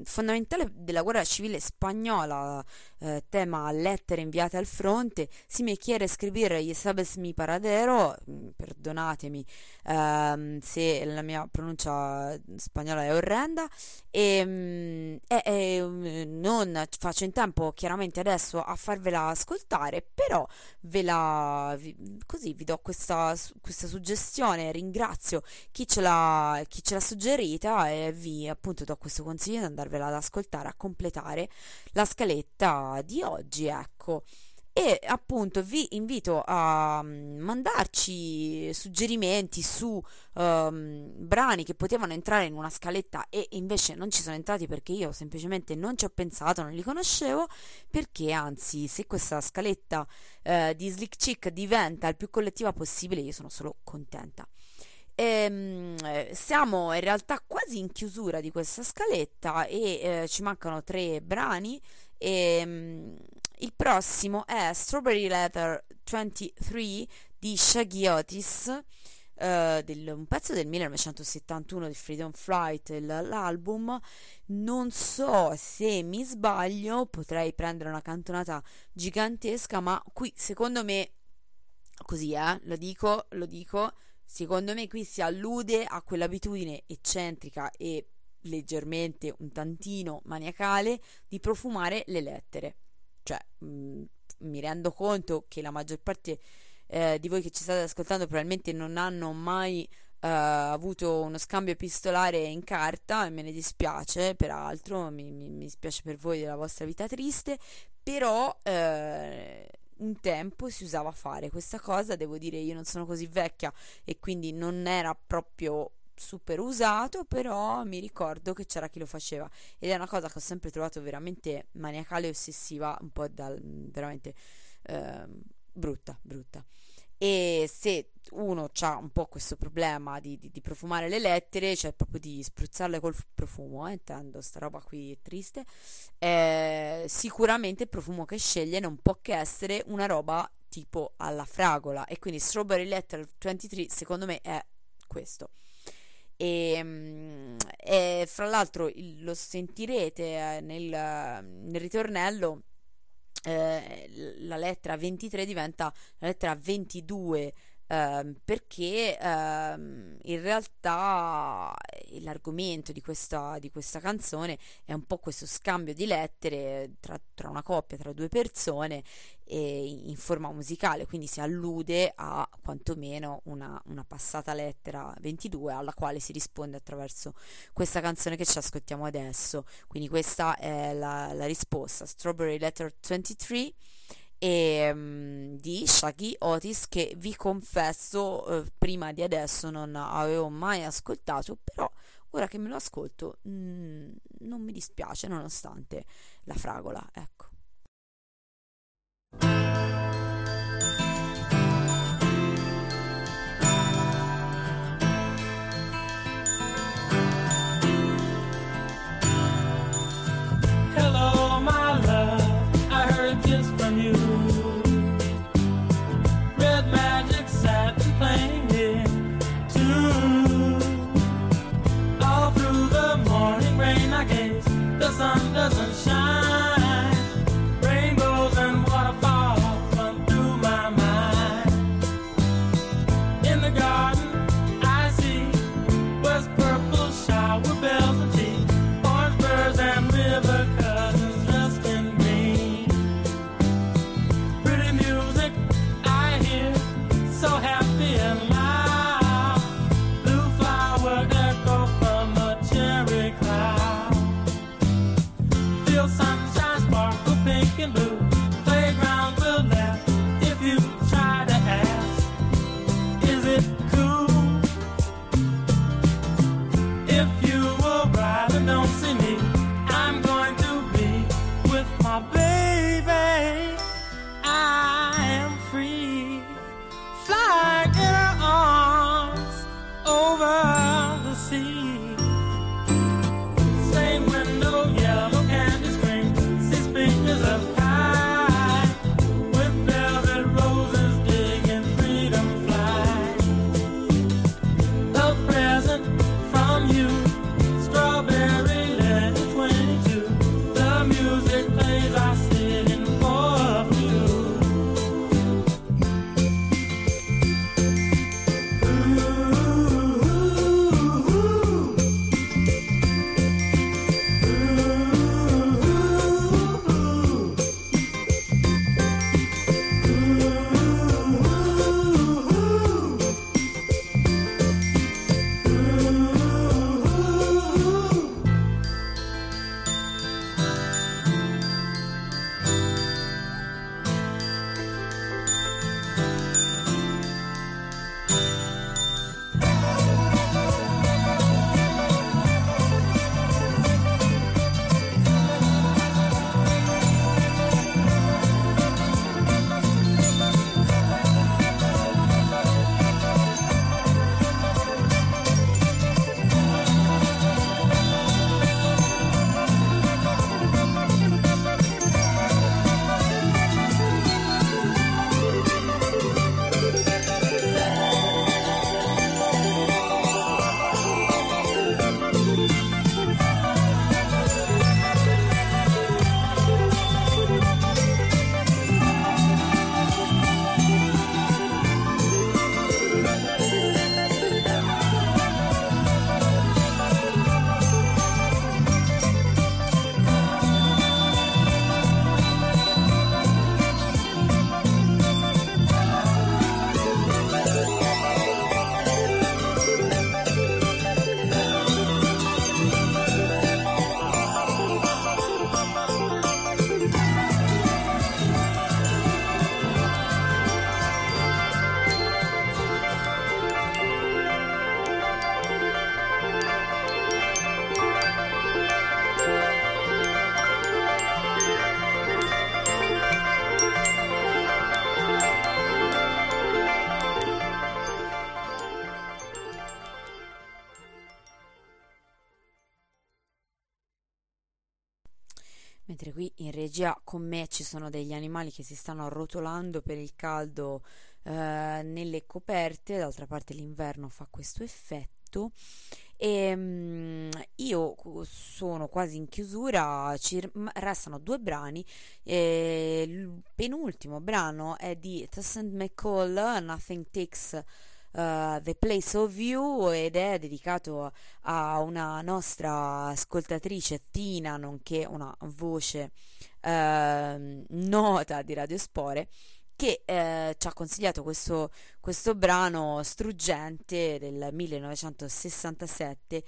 fondamentale della guerra civile spagnola, eh, tema lettere inviate al fronte, si me chiede scrivere y sabes mi paradero, perdonatemi ehm, se la mia pronuncia spagnola è orrenda, e eh, eh, non faccio in tempo chiaramente adesso a farvela ascoltare, però ve la vi, così vi do questa, questa suggestione, ringrazio chi ce l'ha, chi ce l'ha suggerita, e vi appunto do questo consiglio di andarvela ad ascoltare, a completare la scaletta di oggi, ecco. E appunto vi invito a mandarci suggerimenti su um, brani che potevano entrare in una scaletta e invece non ci sono entrati perché io semplicemente non ci ho pensato, non li conoscevo, perché anzi se questa scaletta uh, di Slick Chick diventa il più collettiva possibile io sono solo contenta. E siamo in realtà quasi in chiusura di questa scaletta e eh, ci mancano tre brani e um, il prossimo è Strawberry Letter ventitré di Shuggie Otis, eh, del, un pezzo del millenovecentosettantuno di Freedom Flight, l'album. Non so se mi sbaglio, potrei prendere una cantonata gigantesca, ma qui secondo me così eh, lo dico, lo dico secondo me qui si allude a quell'abitudine eccentrica e leggermente un tantino maniacale di profumare le lettere. Cioè, mh, mi rendo conto che la maggior parte eh, di voi che ci state ascoltando probabilmente non hanno mai eh, avuto uno scambio epistolare in carta, e me ne dispiace, peraltro, mi, mi, mi dispiace per voi della vostra vita triste, però... Eh, un tempo si usava fare questa cosa, devo dire io non sono così vecchia e quindi non era proprio super usato, però mi ricordo che c'era chi lo faceva ed è una cosa che ho sempre trovato veramente maniacale e ossessiva, un po' dal, veramente eh, brutta brutta. E se uno ha un po' questo problema di, di, di profumare le lettere, cioè proprio di spruzzarle col profumo, eh, intendo, sta roba qui è triste, eh, sicuramente il profumo che sceglie non può che essere una roba tipo alla fragola, e quindi Strawberry Letter ventitré secondo me è questo. E, e fra l'altro lo sentirete nel, nel ritornello. Eh, la lettera ventitré diventa la lettera ventidue ehm, perché ehm, in realtà l'argomento di questa, di questa canzone è un po' questo scambio di lettere tra, tra una coppia, tra due persone, e in forma musicale, quindi si allude a quantomeno una, una passata lettera ventidue alla quale si risponde attraverso questa canzone che ci ascoltiamo adesso. Quindi questa è la, la risposta, Strawberry Letter ventitré e, um, di Shuggie Otis, che vi confesso eh, prima di adesso non avevo mai ascoltato, però ora che me lo ascolto mh, non mi dispiace nonostante la fragola, ecco. Hello, my love, I heard this from you. Red magic satin playing in two. All through the morning rain I gaze, the sun doesn't shine. Mentre qui in regia con me ci sono degli animali che si stanno arrotolando per il caldo eh, nelle coperte. D'altra parte l'inverno fa questo effetto. E um, io sono quasi in chiusura, ci restano due brani. E il penultimo brano è di Toussaint McCall, Nothing Takes uh, the Place of You, ed è dedicato a una nostra ascoltatrice, Tina, nonché una voce uh, nota di Radio Spore, che eh, ci ha consigliato questo, questo brano struggente del millenovecentosessantasette.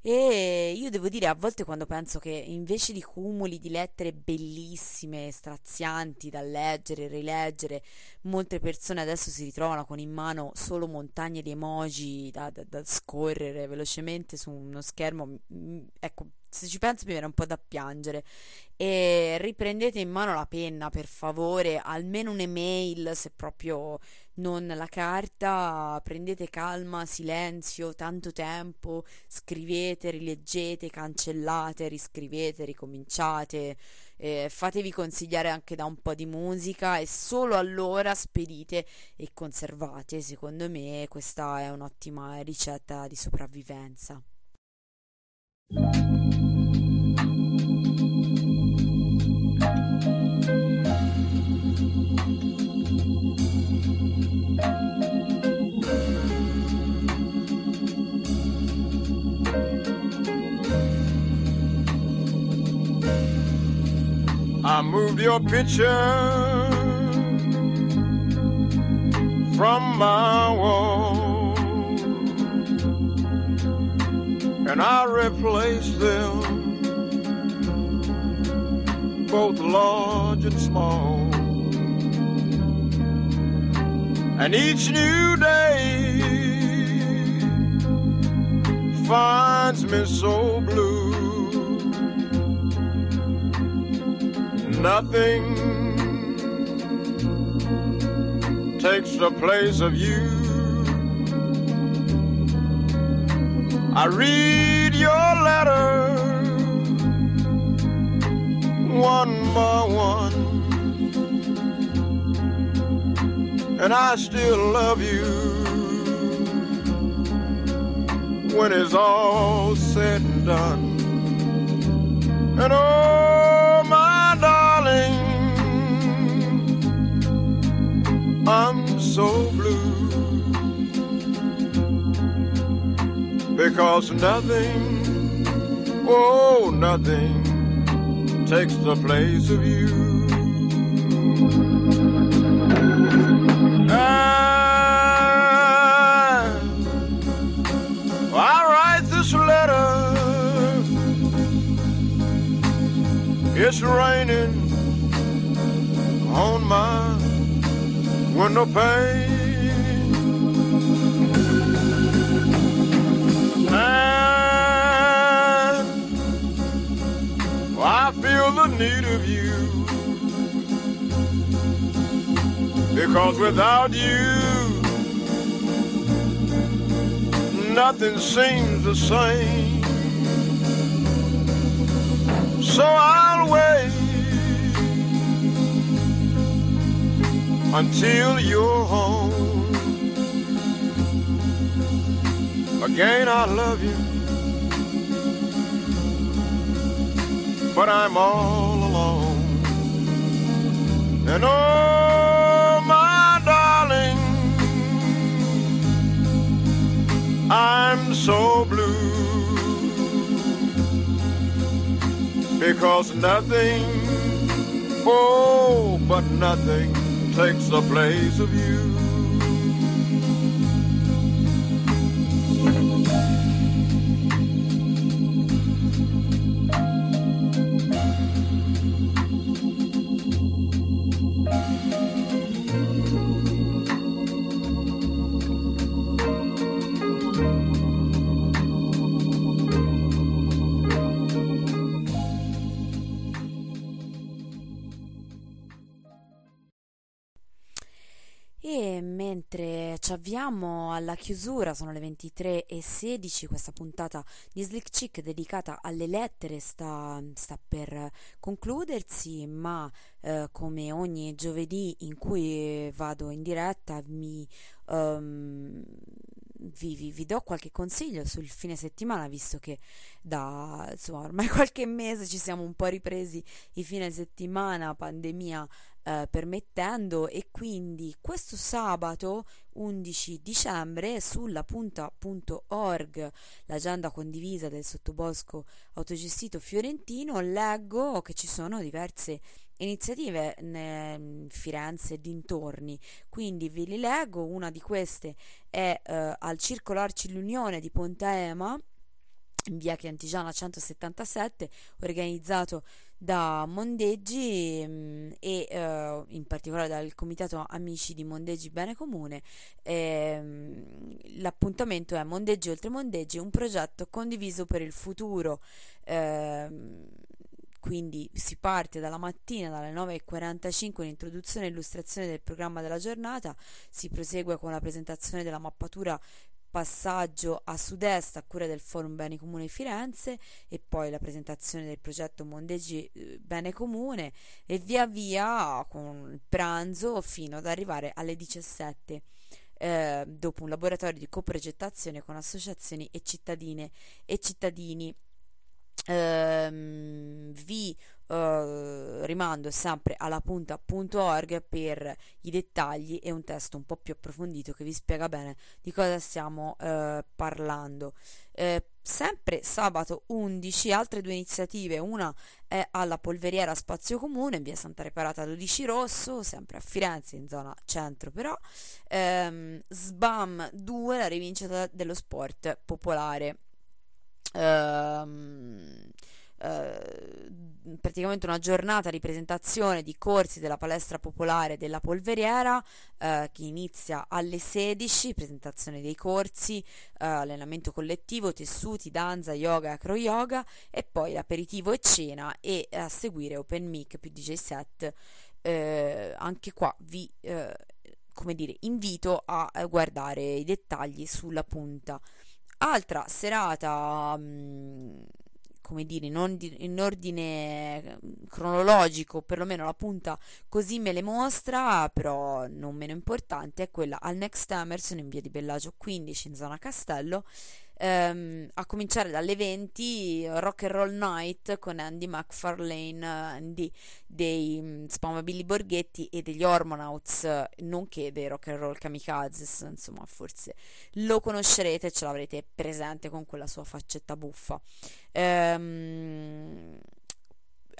E io devo dire, a volte quando penso che invece di cumuli di lettere bellissime, strazianti da leggere e rileggere, molte persone adesso si ritrovano con in mano solo montagne di emoji da, da, da scorrere velocemente su uno schermo, ecco, se ci penso mi viene un po' da piangere. E riprendete in mano la penna, per favore, almeno un'email, se proprio non la carta. Prendete calma, silenzio, tanto tempo, scrivete, rileggete, cancellate, riscrivete, ricominciate, eh, fatevi consigliare anche da un po' di musica, e solo allora spedite e conservate. Secondo me questa è un'ottima ricetta di sopravvivenza. I moved your picture from my wall, and I replaced them, both large and small. And each new day finds me so blue. Nothing takes the place of you. I read your letter one by one, and I still love you when it's all said and done. And oh, my darling, I'm so blue, because nothing, oh, nothing takes the place of you. I, I write this letter. It's raining on my window pane. And I feel the need of you, because without you, nothing seems the same. So I'll wait until you're home. Again, I love you, but I'm all alone. And oh, my darling, I'm so blue, because nothing, oh, but nothing takes the place of you. mentre ci avviamo alla chiusura, sono le ventitré e sedici, questa puntata di Slick Chick dedicata alle lettere sta, sta per concludersi, ma eh, come ogni giovedì in cui vado in diretta mi... Um, Vi, vi, vi do qualche consiglio sul fine settimana, visto che da insomma ormai qualche mese ci siamo un po' ripresi i fine settimana, pandemia eh, permettendo, e quindi questo sabato undici dicembre sulla punta punto org, l'agenda condivisa del sottobosco autogestito fiorentino, leggo che ci sono diverse iniziative in Firenze e dintorni, quindi ve li leggo. Una di queste è eh, al Circolo Arci l'Unione di Pontaema, in via Chiantigiana centosettantasette, organizzato da Mondeggi mh, e eh, in particolare dal Comitato Amici di Mondeggi Bene Comune. E, mh, l'appuntamento è Mondeggi oltre Mondeggi, un progetto condiviso per il futuro. Eh, Quindi si parte dalla mattina, dalle nove e quarantacinque, l'introduzione e illustrazione del programma della giornata, si prosegue con la presentazione della mappatura passaggio a sud-est a cura del Forum Bene Comune Firenze, e poi la presentazione del progetto Mondeggi Bene Comune, e via via con il pranzo fino ad arrivare alle diciassette. Eh, dopo un laboratorio di coprogettazione con associazioni e cittadine e cittadini. Um, vi uh, rimando sempre alla punta punto org per i dettagli e un testo un po' più approfondito che vi spiega bene di cosa stiamo uh, parlando. Uh, sempre sabato undici, altre due iniziative. Una è alla Polveriera Spazio Comune in via Santa Reparata dodici Rosso, sempre a Firenze, in zona centro però. um, S B A M due, la rivincita dello sport popolare. Uh, uh, praticamente una giornata di presentazione di corsi della palestra popolare della Polveriera uh, che inizia alle sedici, presentazione dei corsi, uh, allenamento collettivo, tessuti, danza, yoga, acro yoga, e poi l'aperitivo e cena, e a seguire open mic più D J set. Uh, anche qua vi uh, come dire invito a guardare i dettagli sulla punta. Altra serata, come dire, non di, in ordine cronologico, perlomeno la punta così me le mostra, però non meno importante, è quella al Next Emerson in via di Bellagio quindici, in zona Castello. Um, a cominciare dalle venti, Rock and Roll Night con Andy McFarlane, Andy dei um, Spamabili Borghetti e degli Hormonauts, nonché dei Rock and Roll Kamikazes. Insomma, forse lo conoscerete, ce l'avrete presente con quella sua faccetta buffa. Um,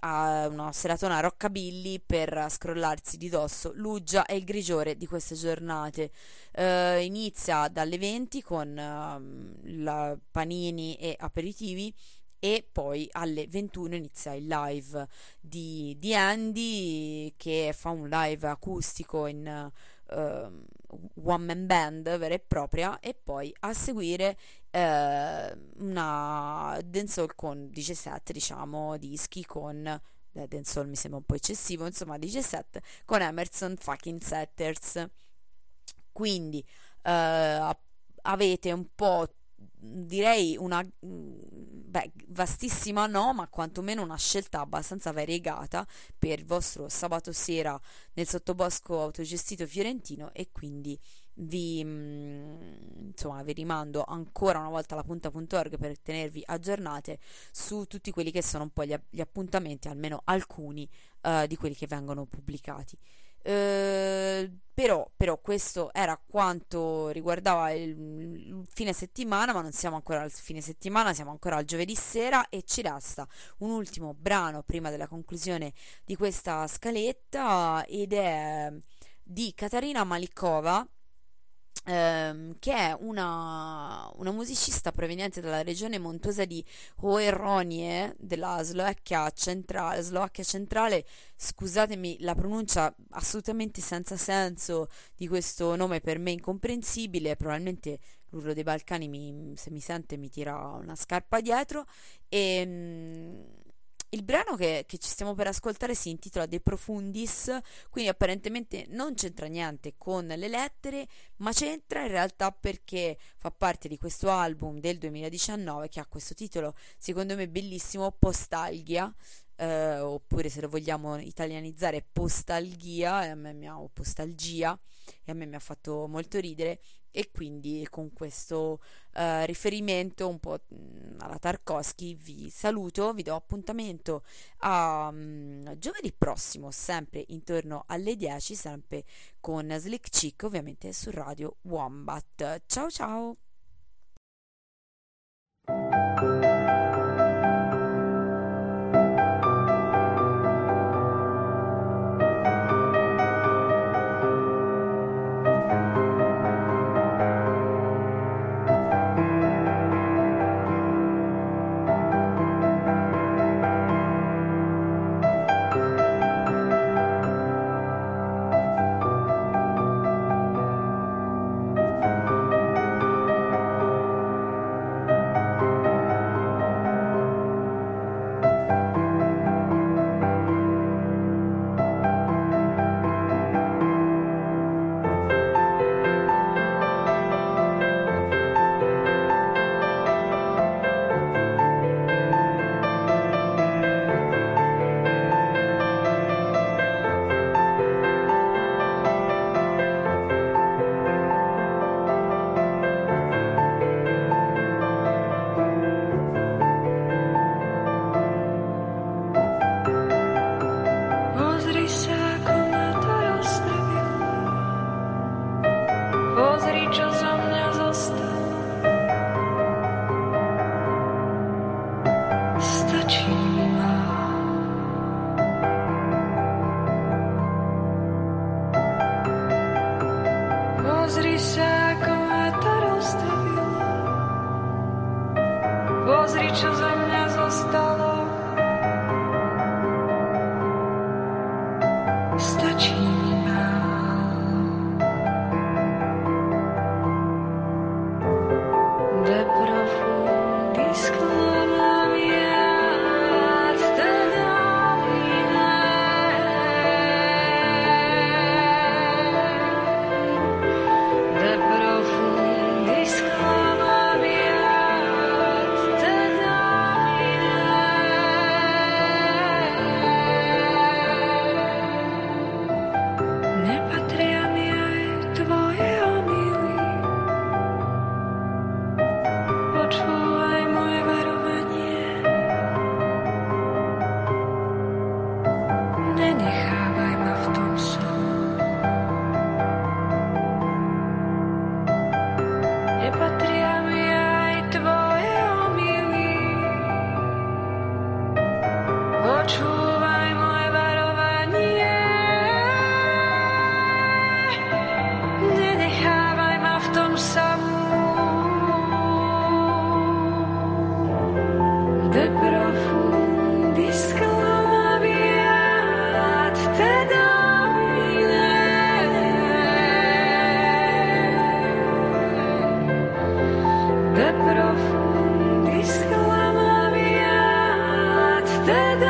a una seratona rockabilly per scrollarsi di dosso l'uggia e il grigiore di queste giornate. Uh, inizia dalle venti con uh, la panini e aperitivi, e poi alle ventuno inizia il live di, di Andy, che fa un live acustico in uh, one man band vera e propria, e poi a seguire uh, una dancehall con D J set, diciamo dischi con eh, dancehall mi sembra un po' eccessivo, insomma D J set con Emerson fucking Setters. Quindi uh, avete un po', direi una beh, vastissima no, ma quantomeno una scelta abbastanza variegata per il vostro sabato sera nel sottobosco autogestito fiorentino, e quindi vi insomma vi rimando ancora una volta alla punta punto org per tenervi aggiornate su tutti quelli che sono un po' gli, app- gli appuntamenti, almeno alcuni uh, di quelli che vengono pubblicati. Uh, però, però questo era quanto riguardava il, il fine settimana, ma non siamo ancora al fine settimana, siamo ancora al giovedì sera, e ci resta un ultimo brano prima della conclusione di questa scaletta, ed è di Katarina Malikova, ehm, che è una, una musicista proveniente dalla regione montuosa di Oeronie della Slovacchia centrale, Slovacchia centrale. Scusatemi la pronuncia assolutamente senza senso di questo nome, per me incomprensibile, probabilmente l'urlo dei Balcani mi, se mi sente mi tira una scarpa dietro. E Il brano che, che ci stiamo per ascoltare si intitola De Profundis, quindi apparentemente non c'entra niente con le lettere, ma c'entra in realtà perché fa parte di questo album del duemiladiciannove che ha questo titolo, secondo me bellissimo, Postalghia, eh, oppure se lo vogliamo italianizzare Postalghia, e a me mi ha, o Postalgia, e a me mi ha fatto molto ridere, e quindi con questo uh, riferimento un po' alla Tarkovsky vi saluto, vi do appuntamento a um, giovedì prossimo, sempre intorno alle dieci, sempre con Slick Chick, ovviamente su Radio Wombat. Ciao ciao! De profundis clamavi ad te.